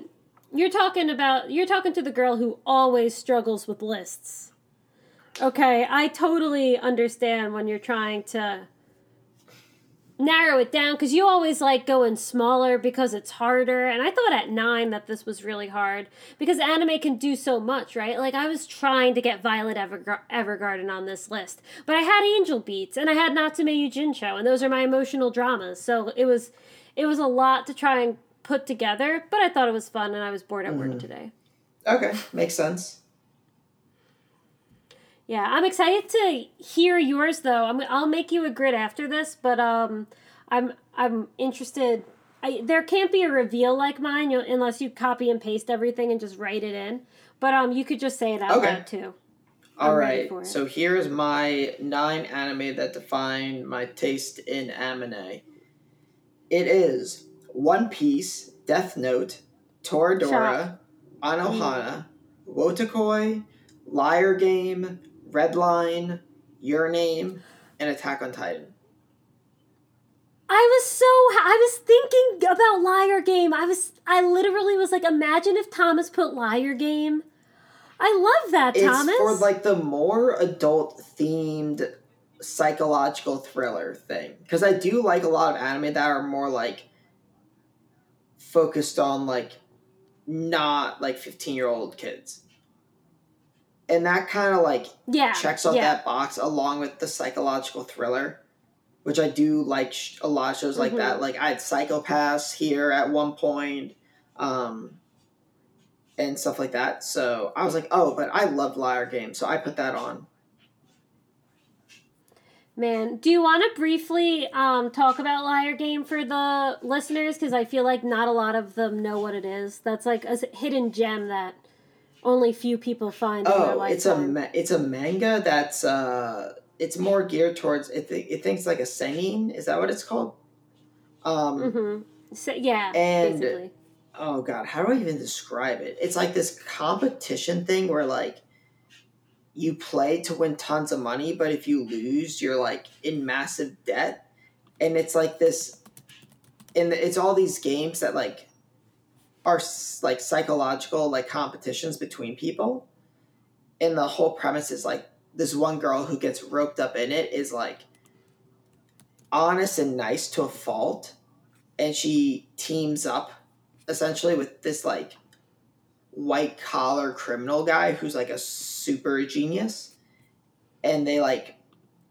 You're talking to the girl who always struggles with lists. Okay, I totally understand when you're trying to narrow it down, because you always like going smaller because it's harder. And I thought at 9 that this was really hard, because anime can do so much, right? Like, I was trying to get Violet Evergarden on this list, but I had Angel Beats, and I had Natsume Yuujinchou, and those are my emotional dramas. So it was a lot to try and put together, but I thought it was fun, and I was bored at work today. Okay, makes sense. Yeah, I'm excited to hear yours, though. I'll make you a grid after this, but I'm interested. There can't be a reveal like mine unless you copy and paste everything and just write it in. But you could just say it out loud too. All right, so here's my 9 anime that define my taste in anime. It is One Piece, Death Note, Toradora, Anohana, Wotakoi, Liar Game, Redline, Your Name, and Attack on Titan. I was thinking about Liar Game. I literally was like, imagine if Thomas put Liar Game. I love that, Thomas. It's for, like, the more adult-themed psychological thriller thing. Because I do like a lot of anime that are more, like, focused on, like, not, like, 15-year-old kids. And that kind of, like, checks off that box along with the psychological thriller, which I do like a lot of shows like that. Like, I had Psycho Pass here at one point, and stuff like that. So I was like, oh, but I love Liar Game, so I put that on. Man, do you want to briefly talk about Liar Game for the listeners? Because I feel like not a lot of them know what it is. That's like a hidden gem that only few people find in their lifetime. It's a manga that's it's more geared towards, it thinks like a seinen. Is that what it's called? So, yeah, and basically. Oh, God, how do I even describe it? It's like this competition thing where, like, you play to win tons of money, but if you lose, you're, like, in massive debt. And it's like this, and it's all these games that, like, are, like, psychological, like, competitions between people. And the whole premise is, like, this one girl who gets roped up in it is, like, honest and nice to a fault. And she teams up essentially with this, like, white-collar criminal guy who's, like, a super genius. And they, like,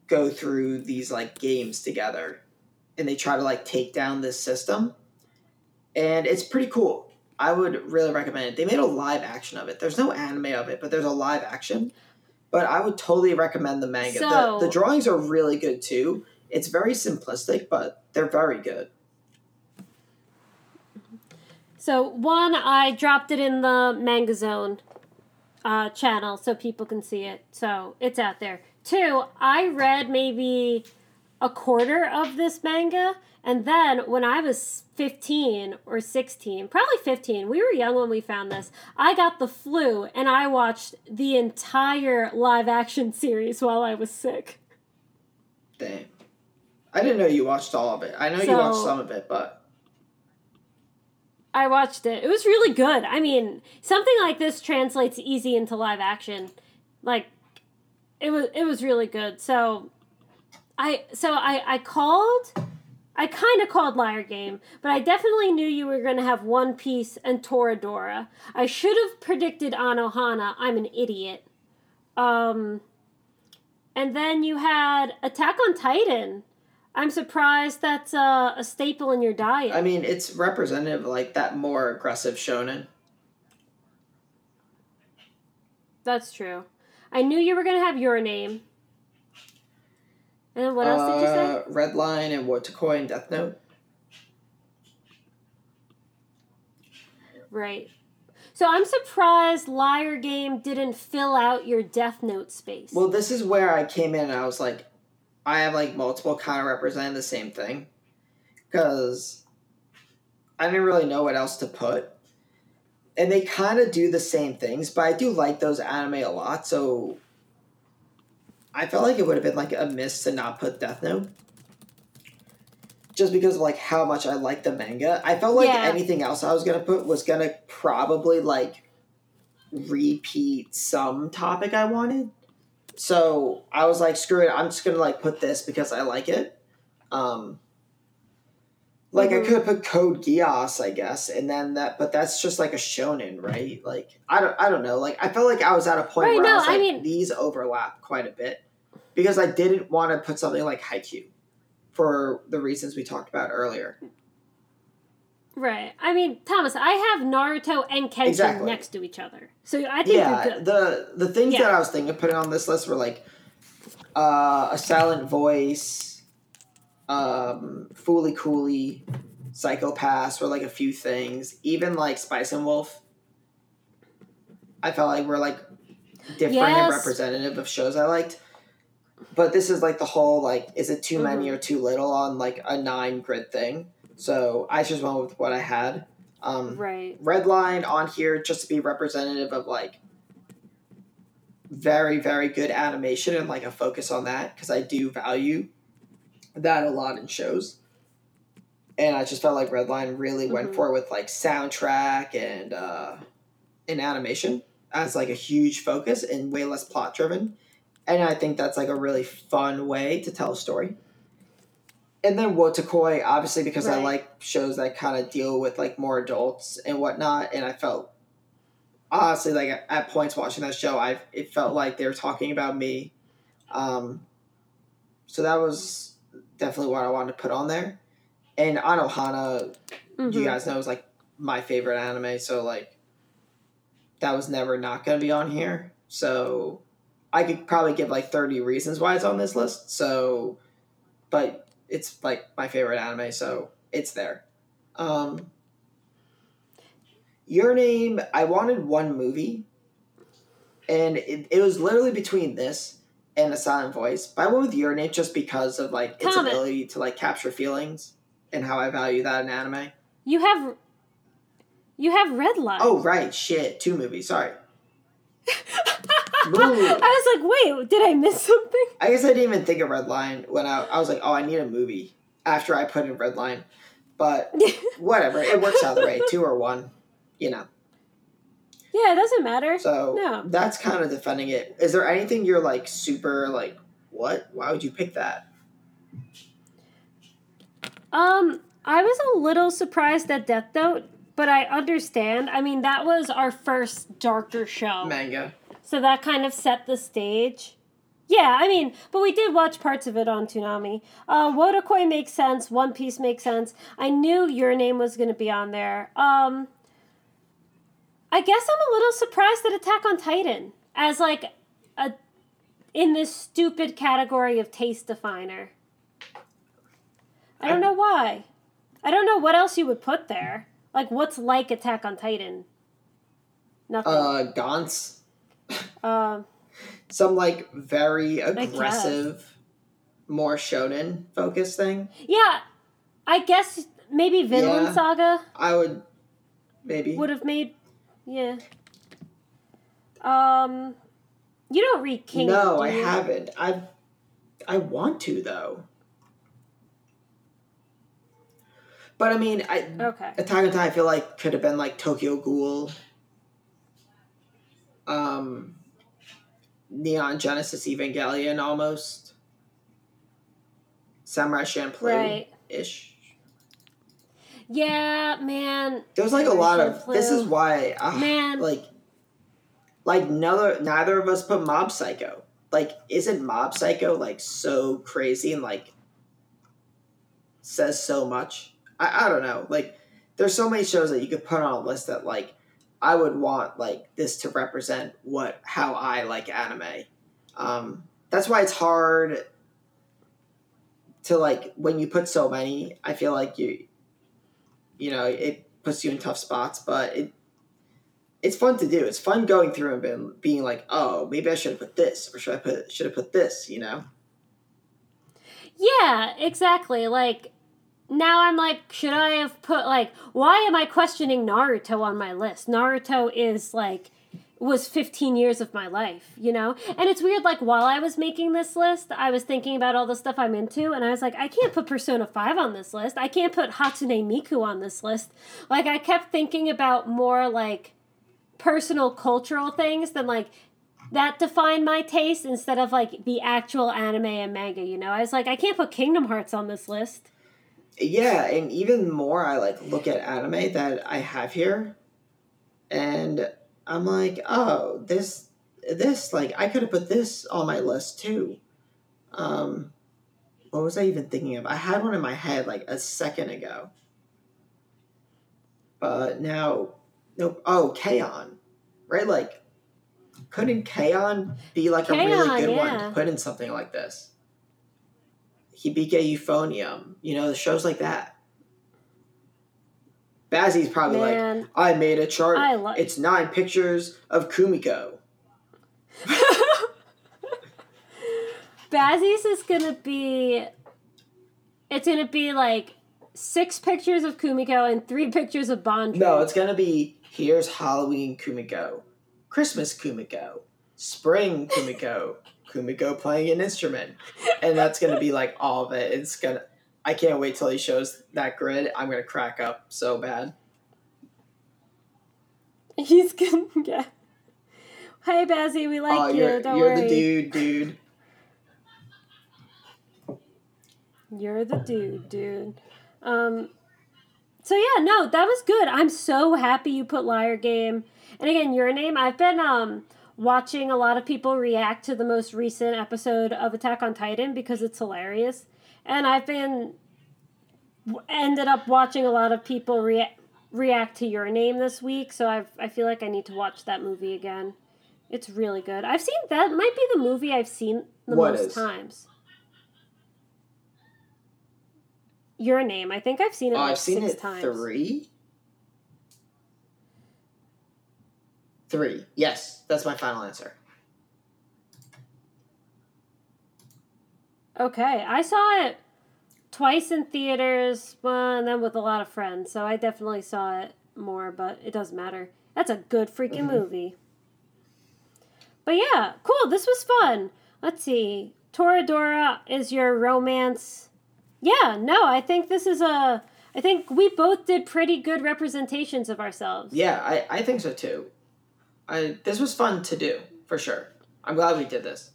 go through these, like, games together. And they try to, like, take down this system. And it's pretty cool. I would really recommend it. They made a live action of it. There's no anime of it, but there's a live action. But I would totally recommend the manga. So, the drawings are really good, too. It's very simplistic, but they're very good. So, one, I dropped it in the Manga Zone channel so people can see it. So, it's out there. 2, I read maybe a quarter of this manga. And then, when I was 15 or 16, probably 15, we were young when we found this, I got the flu and I watched the entire live-action series while I was sick. Damn. I didn't know you watched all of it. I know you watched some of it, but I watched it. It was really good. I mean, something like this translates easy into live action. Like, it was really good. So I kind of called Liar Game, but I definitely knew you were going to have One Piece and Toradora. I should have predicted Anohana. I'm an idiot. And then you had Attack on Titan. I'm surprised that's a staple in your diet. I mean, it's representative, like, that more aggressive shonen. That's true. I knew you were going to have Your Name. And what else did you say? Redline and Wotakoi and Death Note. Right. So I'm surprised Liar Game didn't fill out your Death Note space. Well, this is where I came in and I was like, I have, like, multiple kind of representing the same thing. Because I didn't really know what else to put. And they kind of do the same things, but I do like those anime a lot, so I felt like it would have been, like, a miss to not put Death Note. Just because of, like, how much I like the manga. I felt like anything else I was going to put was going to probably, like, repeat some topic I wanted. So I was like, screw it, I'm just going to, like, put this because I like it. Like, I could have put Code Geass, I guess, and then that, but that's just, like, a shonen, right? Like, I don't know. Like, I felt like I was at a point where I was like, these overlap quite a bit. Because I didn't want to put something like Haikyuu for the reasons we talked about earlier. Right. I mean, Thomas, I have Naruto and Kenshin next to each other. So I think you're good. The things that I was thinking of putting on this list were, like, A Silent Voice, Fooly Cooly, Psycho Pass were, like, a few things. Even, like, Spice and Wolf. I felt like we're, like, different and representative of shows I liked. But this is like the whole, like, is it too many or too little on like a 9 grid thing. So I just went with what I had. Right. Redline on here just to be representative of like very, very good animation and like a focus on that, because I do value that a lot in shows. And I just felt like Redline really went for it with like soundtrack and animation as like a huge focus and way less plot driven. And I think that's like a really fun way to tell a story. And then Wotakoi, obviously, because I like shows that kind of deal with like more adults and whatnot. And I felt, honestly, like at points watching that show, it felt like they were talking about me. So that was definitely what I wanted to put on there. And Anohana, you guys know, is like my favorite anime. So like that was never not going to be on here. So I could probably give like 30 reasons why it's on this list. So, but it's like my favorite anime, so it's there. Your Name, I wanted one movie, and it was literally between this and A Silent Voice. But I went with Your Name just because of like its ability to like capture feelings and how I value that in anime. You have Redline. Oh, right. Shit. 2 movies. Sorry. I was like, wait, did I miss something? I guess I didn't even think of Redline when I was like, oh, I need a movie after I put in Redline. But whatever. It works out the way. 2 or 1, you know. Yeah, it doesn't matter. So that's kind of defending it. Is there anything you're like super like, what? Why would you pick that? I was a little surprised at Death Note, but I understand. I mean, that was our first darker show. Manga. So that kind of set the stage. Yeah, I mean, but we did watch parts of it on Toonami. Wotakoi makes sense. One Piece makes sense. I knew Your Name was going to be on there. I guess I'm a little surprised at Attack on Titan as like in this stupid category of taste definer. I don't know why. I don't know what else you would put there. Like, what's like Attack on Titan? Nothing. Gantz. Some like very aggressive, more shonen focused thing. Yeah, I guess maybe Vinland Saga. I would have made you don't read King. No, do I you? Haven't. I want to though. But I mean, Attack on Titan I feel like could have been like Tokyo Ghoul. Neon Genesis Evangelion almost. Samurai Champloo-ish. Yeah, man. There's like a lot Champloo. Of... This is why... Like neither of us put Mob Psycho. Like, isn't Mob Psycho like so crazy and like says so much? I don't know. Like, there's so many shows that you could put on a list that like I would want like this to represent how I like anime. That's why it's hard to like when you put so many. I feel like you know, it puts you in tough spots, but it's fun to do. It's fun going through and being like, oh, maybe I should have put this, or should have put this. You know? Yeah, exactly. Like. Now I'm like, should I have put, like, why am I questioning Naruto on my list? Naruto is, like, was 15 years of my life, you know? And it's weird, like, while I was making this list, I was thinking about all the stuff I'm into, and I was like, I can't put Persona 5 on this list. I can't put Hatsune Miku on this list. Like, I kept thinking about more, like, personal cultural things than, like, that defined my taste instead of, like, the actual anime and manga, you know? I was like, I can't put Kingdom Hearts on this list. Yeah, and even more I, like, look at anime that I have here, and I'm like, oh, this, like, I could have put this on my list, too. What was I even thinking of? I had one in my head, like, a second ago. But now, nope. Oh, K-On, right? Like, couldn't K-On be, like, a really good one to put in something like this? Hibike Euphonium, you know, the shows like that. Bazzi's probably I made a chart. It's 9 pictures of Kumiko. Bazzi's is gonna be... It's gonna be like 6 pictures of Kumiko and 3 pictures of Bondra. No, it's gonna be here's Halloween Kumiko, Christmas Kumiko, Spring Kumiko, Kumiko playing an instrument. And that's gonna be like all of it. It's gonna... I can't wait till he shows that grid. I'm gonna crack up so bad. He's gonna... Yeah. Hey, Bazzi, we like you. Don't worry. You're the dude. You're the dude. So yeah, no, that was good. I'm so happy you put Liar Game. And again, Your Name. I've been watching a lot of people react to the most recent episode of Attack on Titan because it's hilarious. And I've been ended up watching a lot of people react to Your Name this week. So I feel like I need to watch that movie again. It's really good. I've seen that might be the movie I've seen the most times. Your Name. I think I've seen it like 6 times. Three. Yes, that's my final answer. Okay, I saw it twice in theaters, and then with a lot of friends. So I definitely saw it more, but it doesn't matter. That's a good freaking movie. But yeah, cool. This was fun. Let's see. Toradora is your romance. Yeah, no, I think this is a... I think we both did pretty good representations of ourselves. Yeah, I think so, too. This was fun to do, for sure. I'm glad we did this.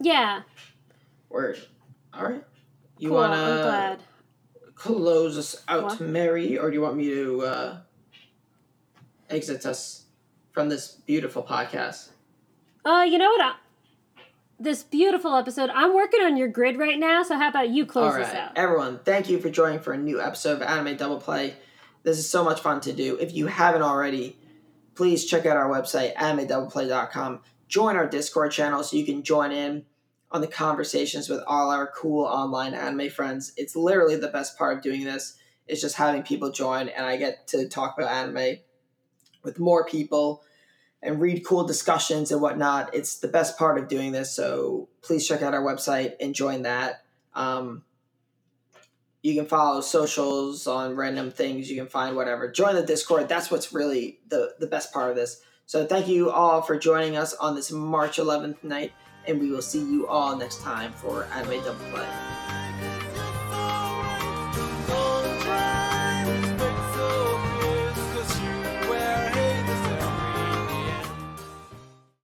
Yeah. Word. All right. You cool, want to close us out, Mary, or do you want me to exit us from this beautiful podcast? You know what? This beautiful episode. I'm working on your grid right now, so how about you close this out? Everyone, thank you for joining for a new episode of Anime Double Play. This is so much fun to do. If you haven't already, please check out our website, animedoubleplay.com. Join our Discord channel so you can join in on the conversations with all our cool online anime friends. It's literally the best part of doing this. It's just having people join, and I get to talk about anime with more people and read cool discussions and whatnot. It's the best part of doing this, so please check out our website and join that. You can follow socials on random things. You can find whatever. Join the Discord. That's what's really the best part of this. So thank you all for joining us on this March 11th night, and we will see you all next time for Anime Double Play.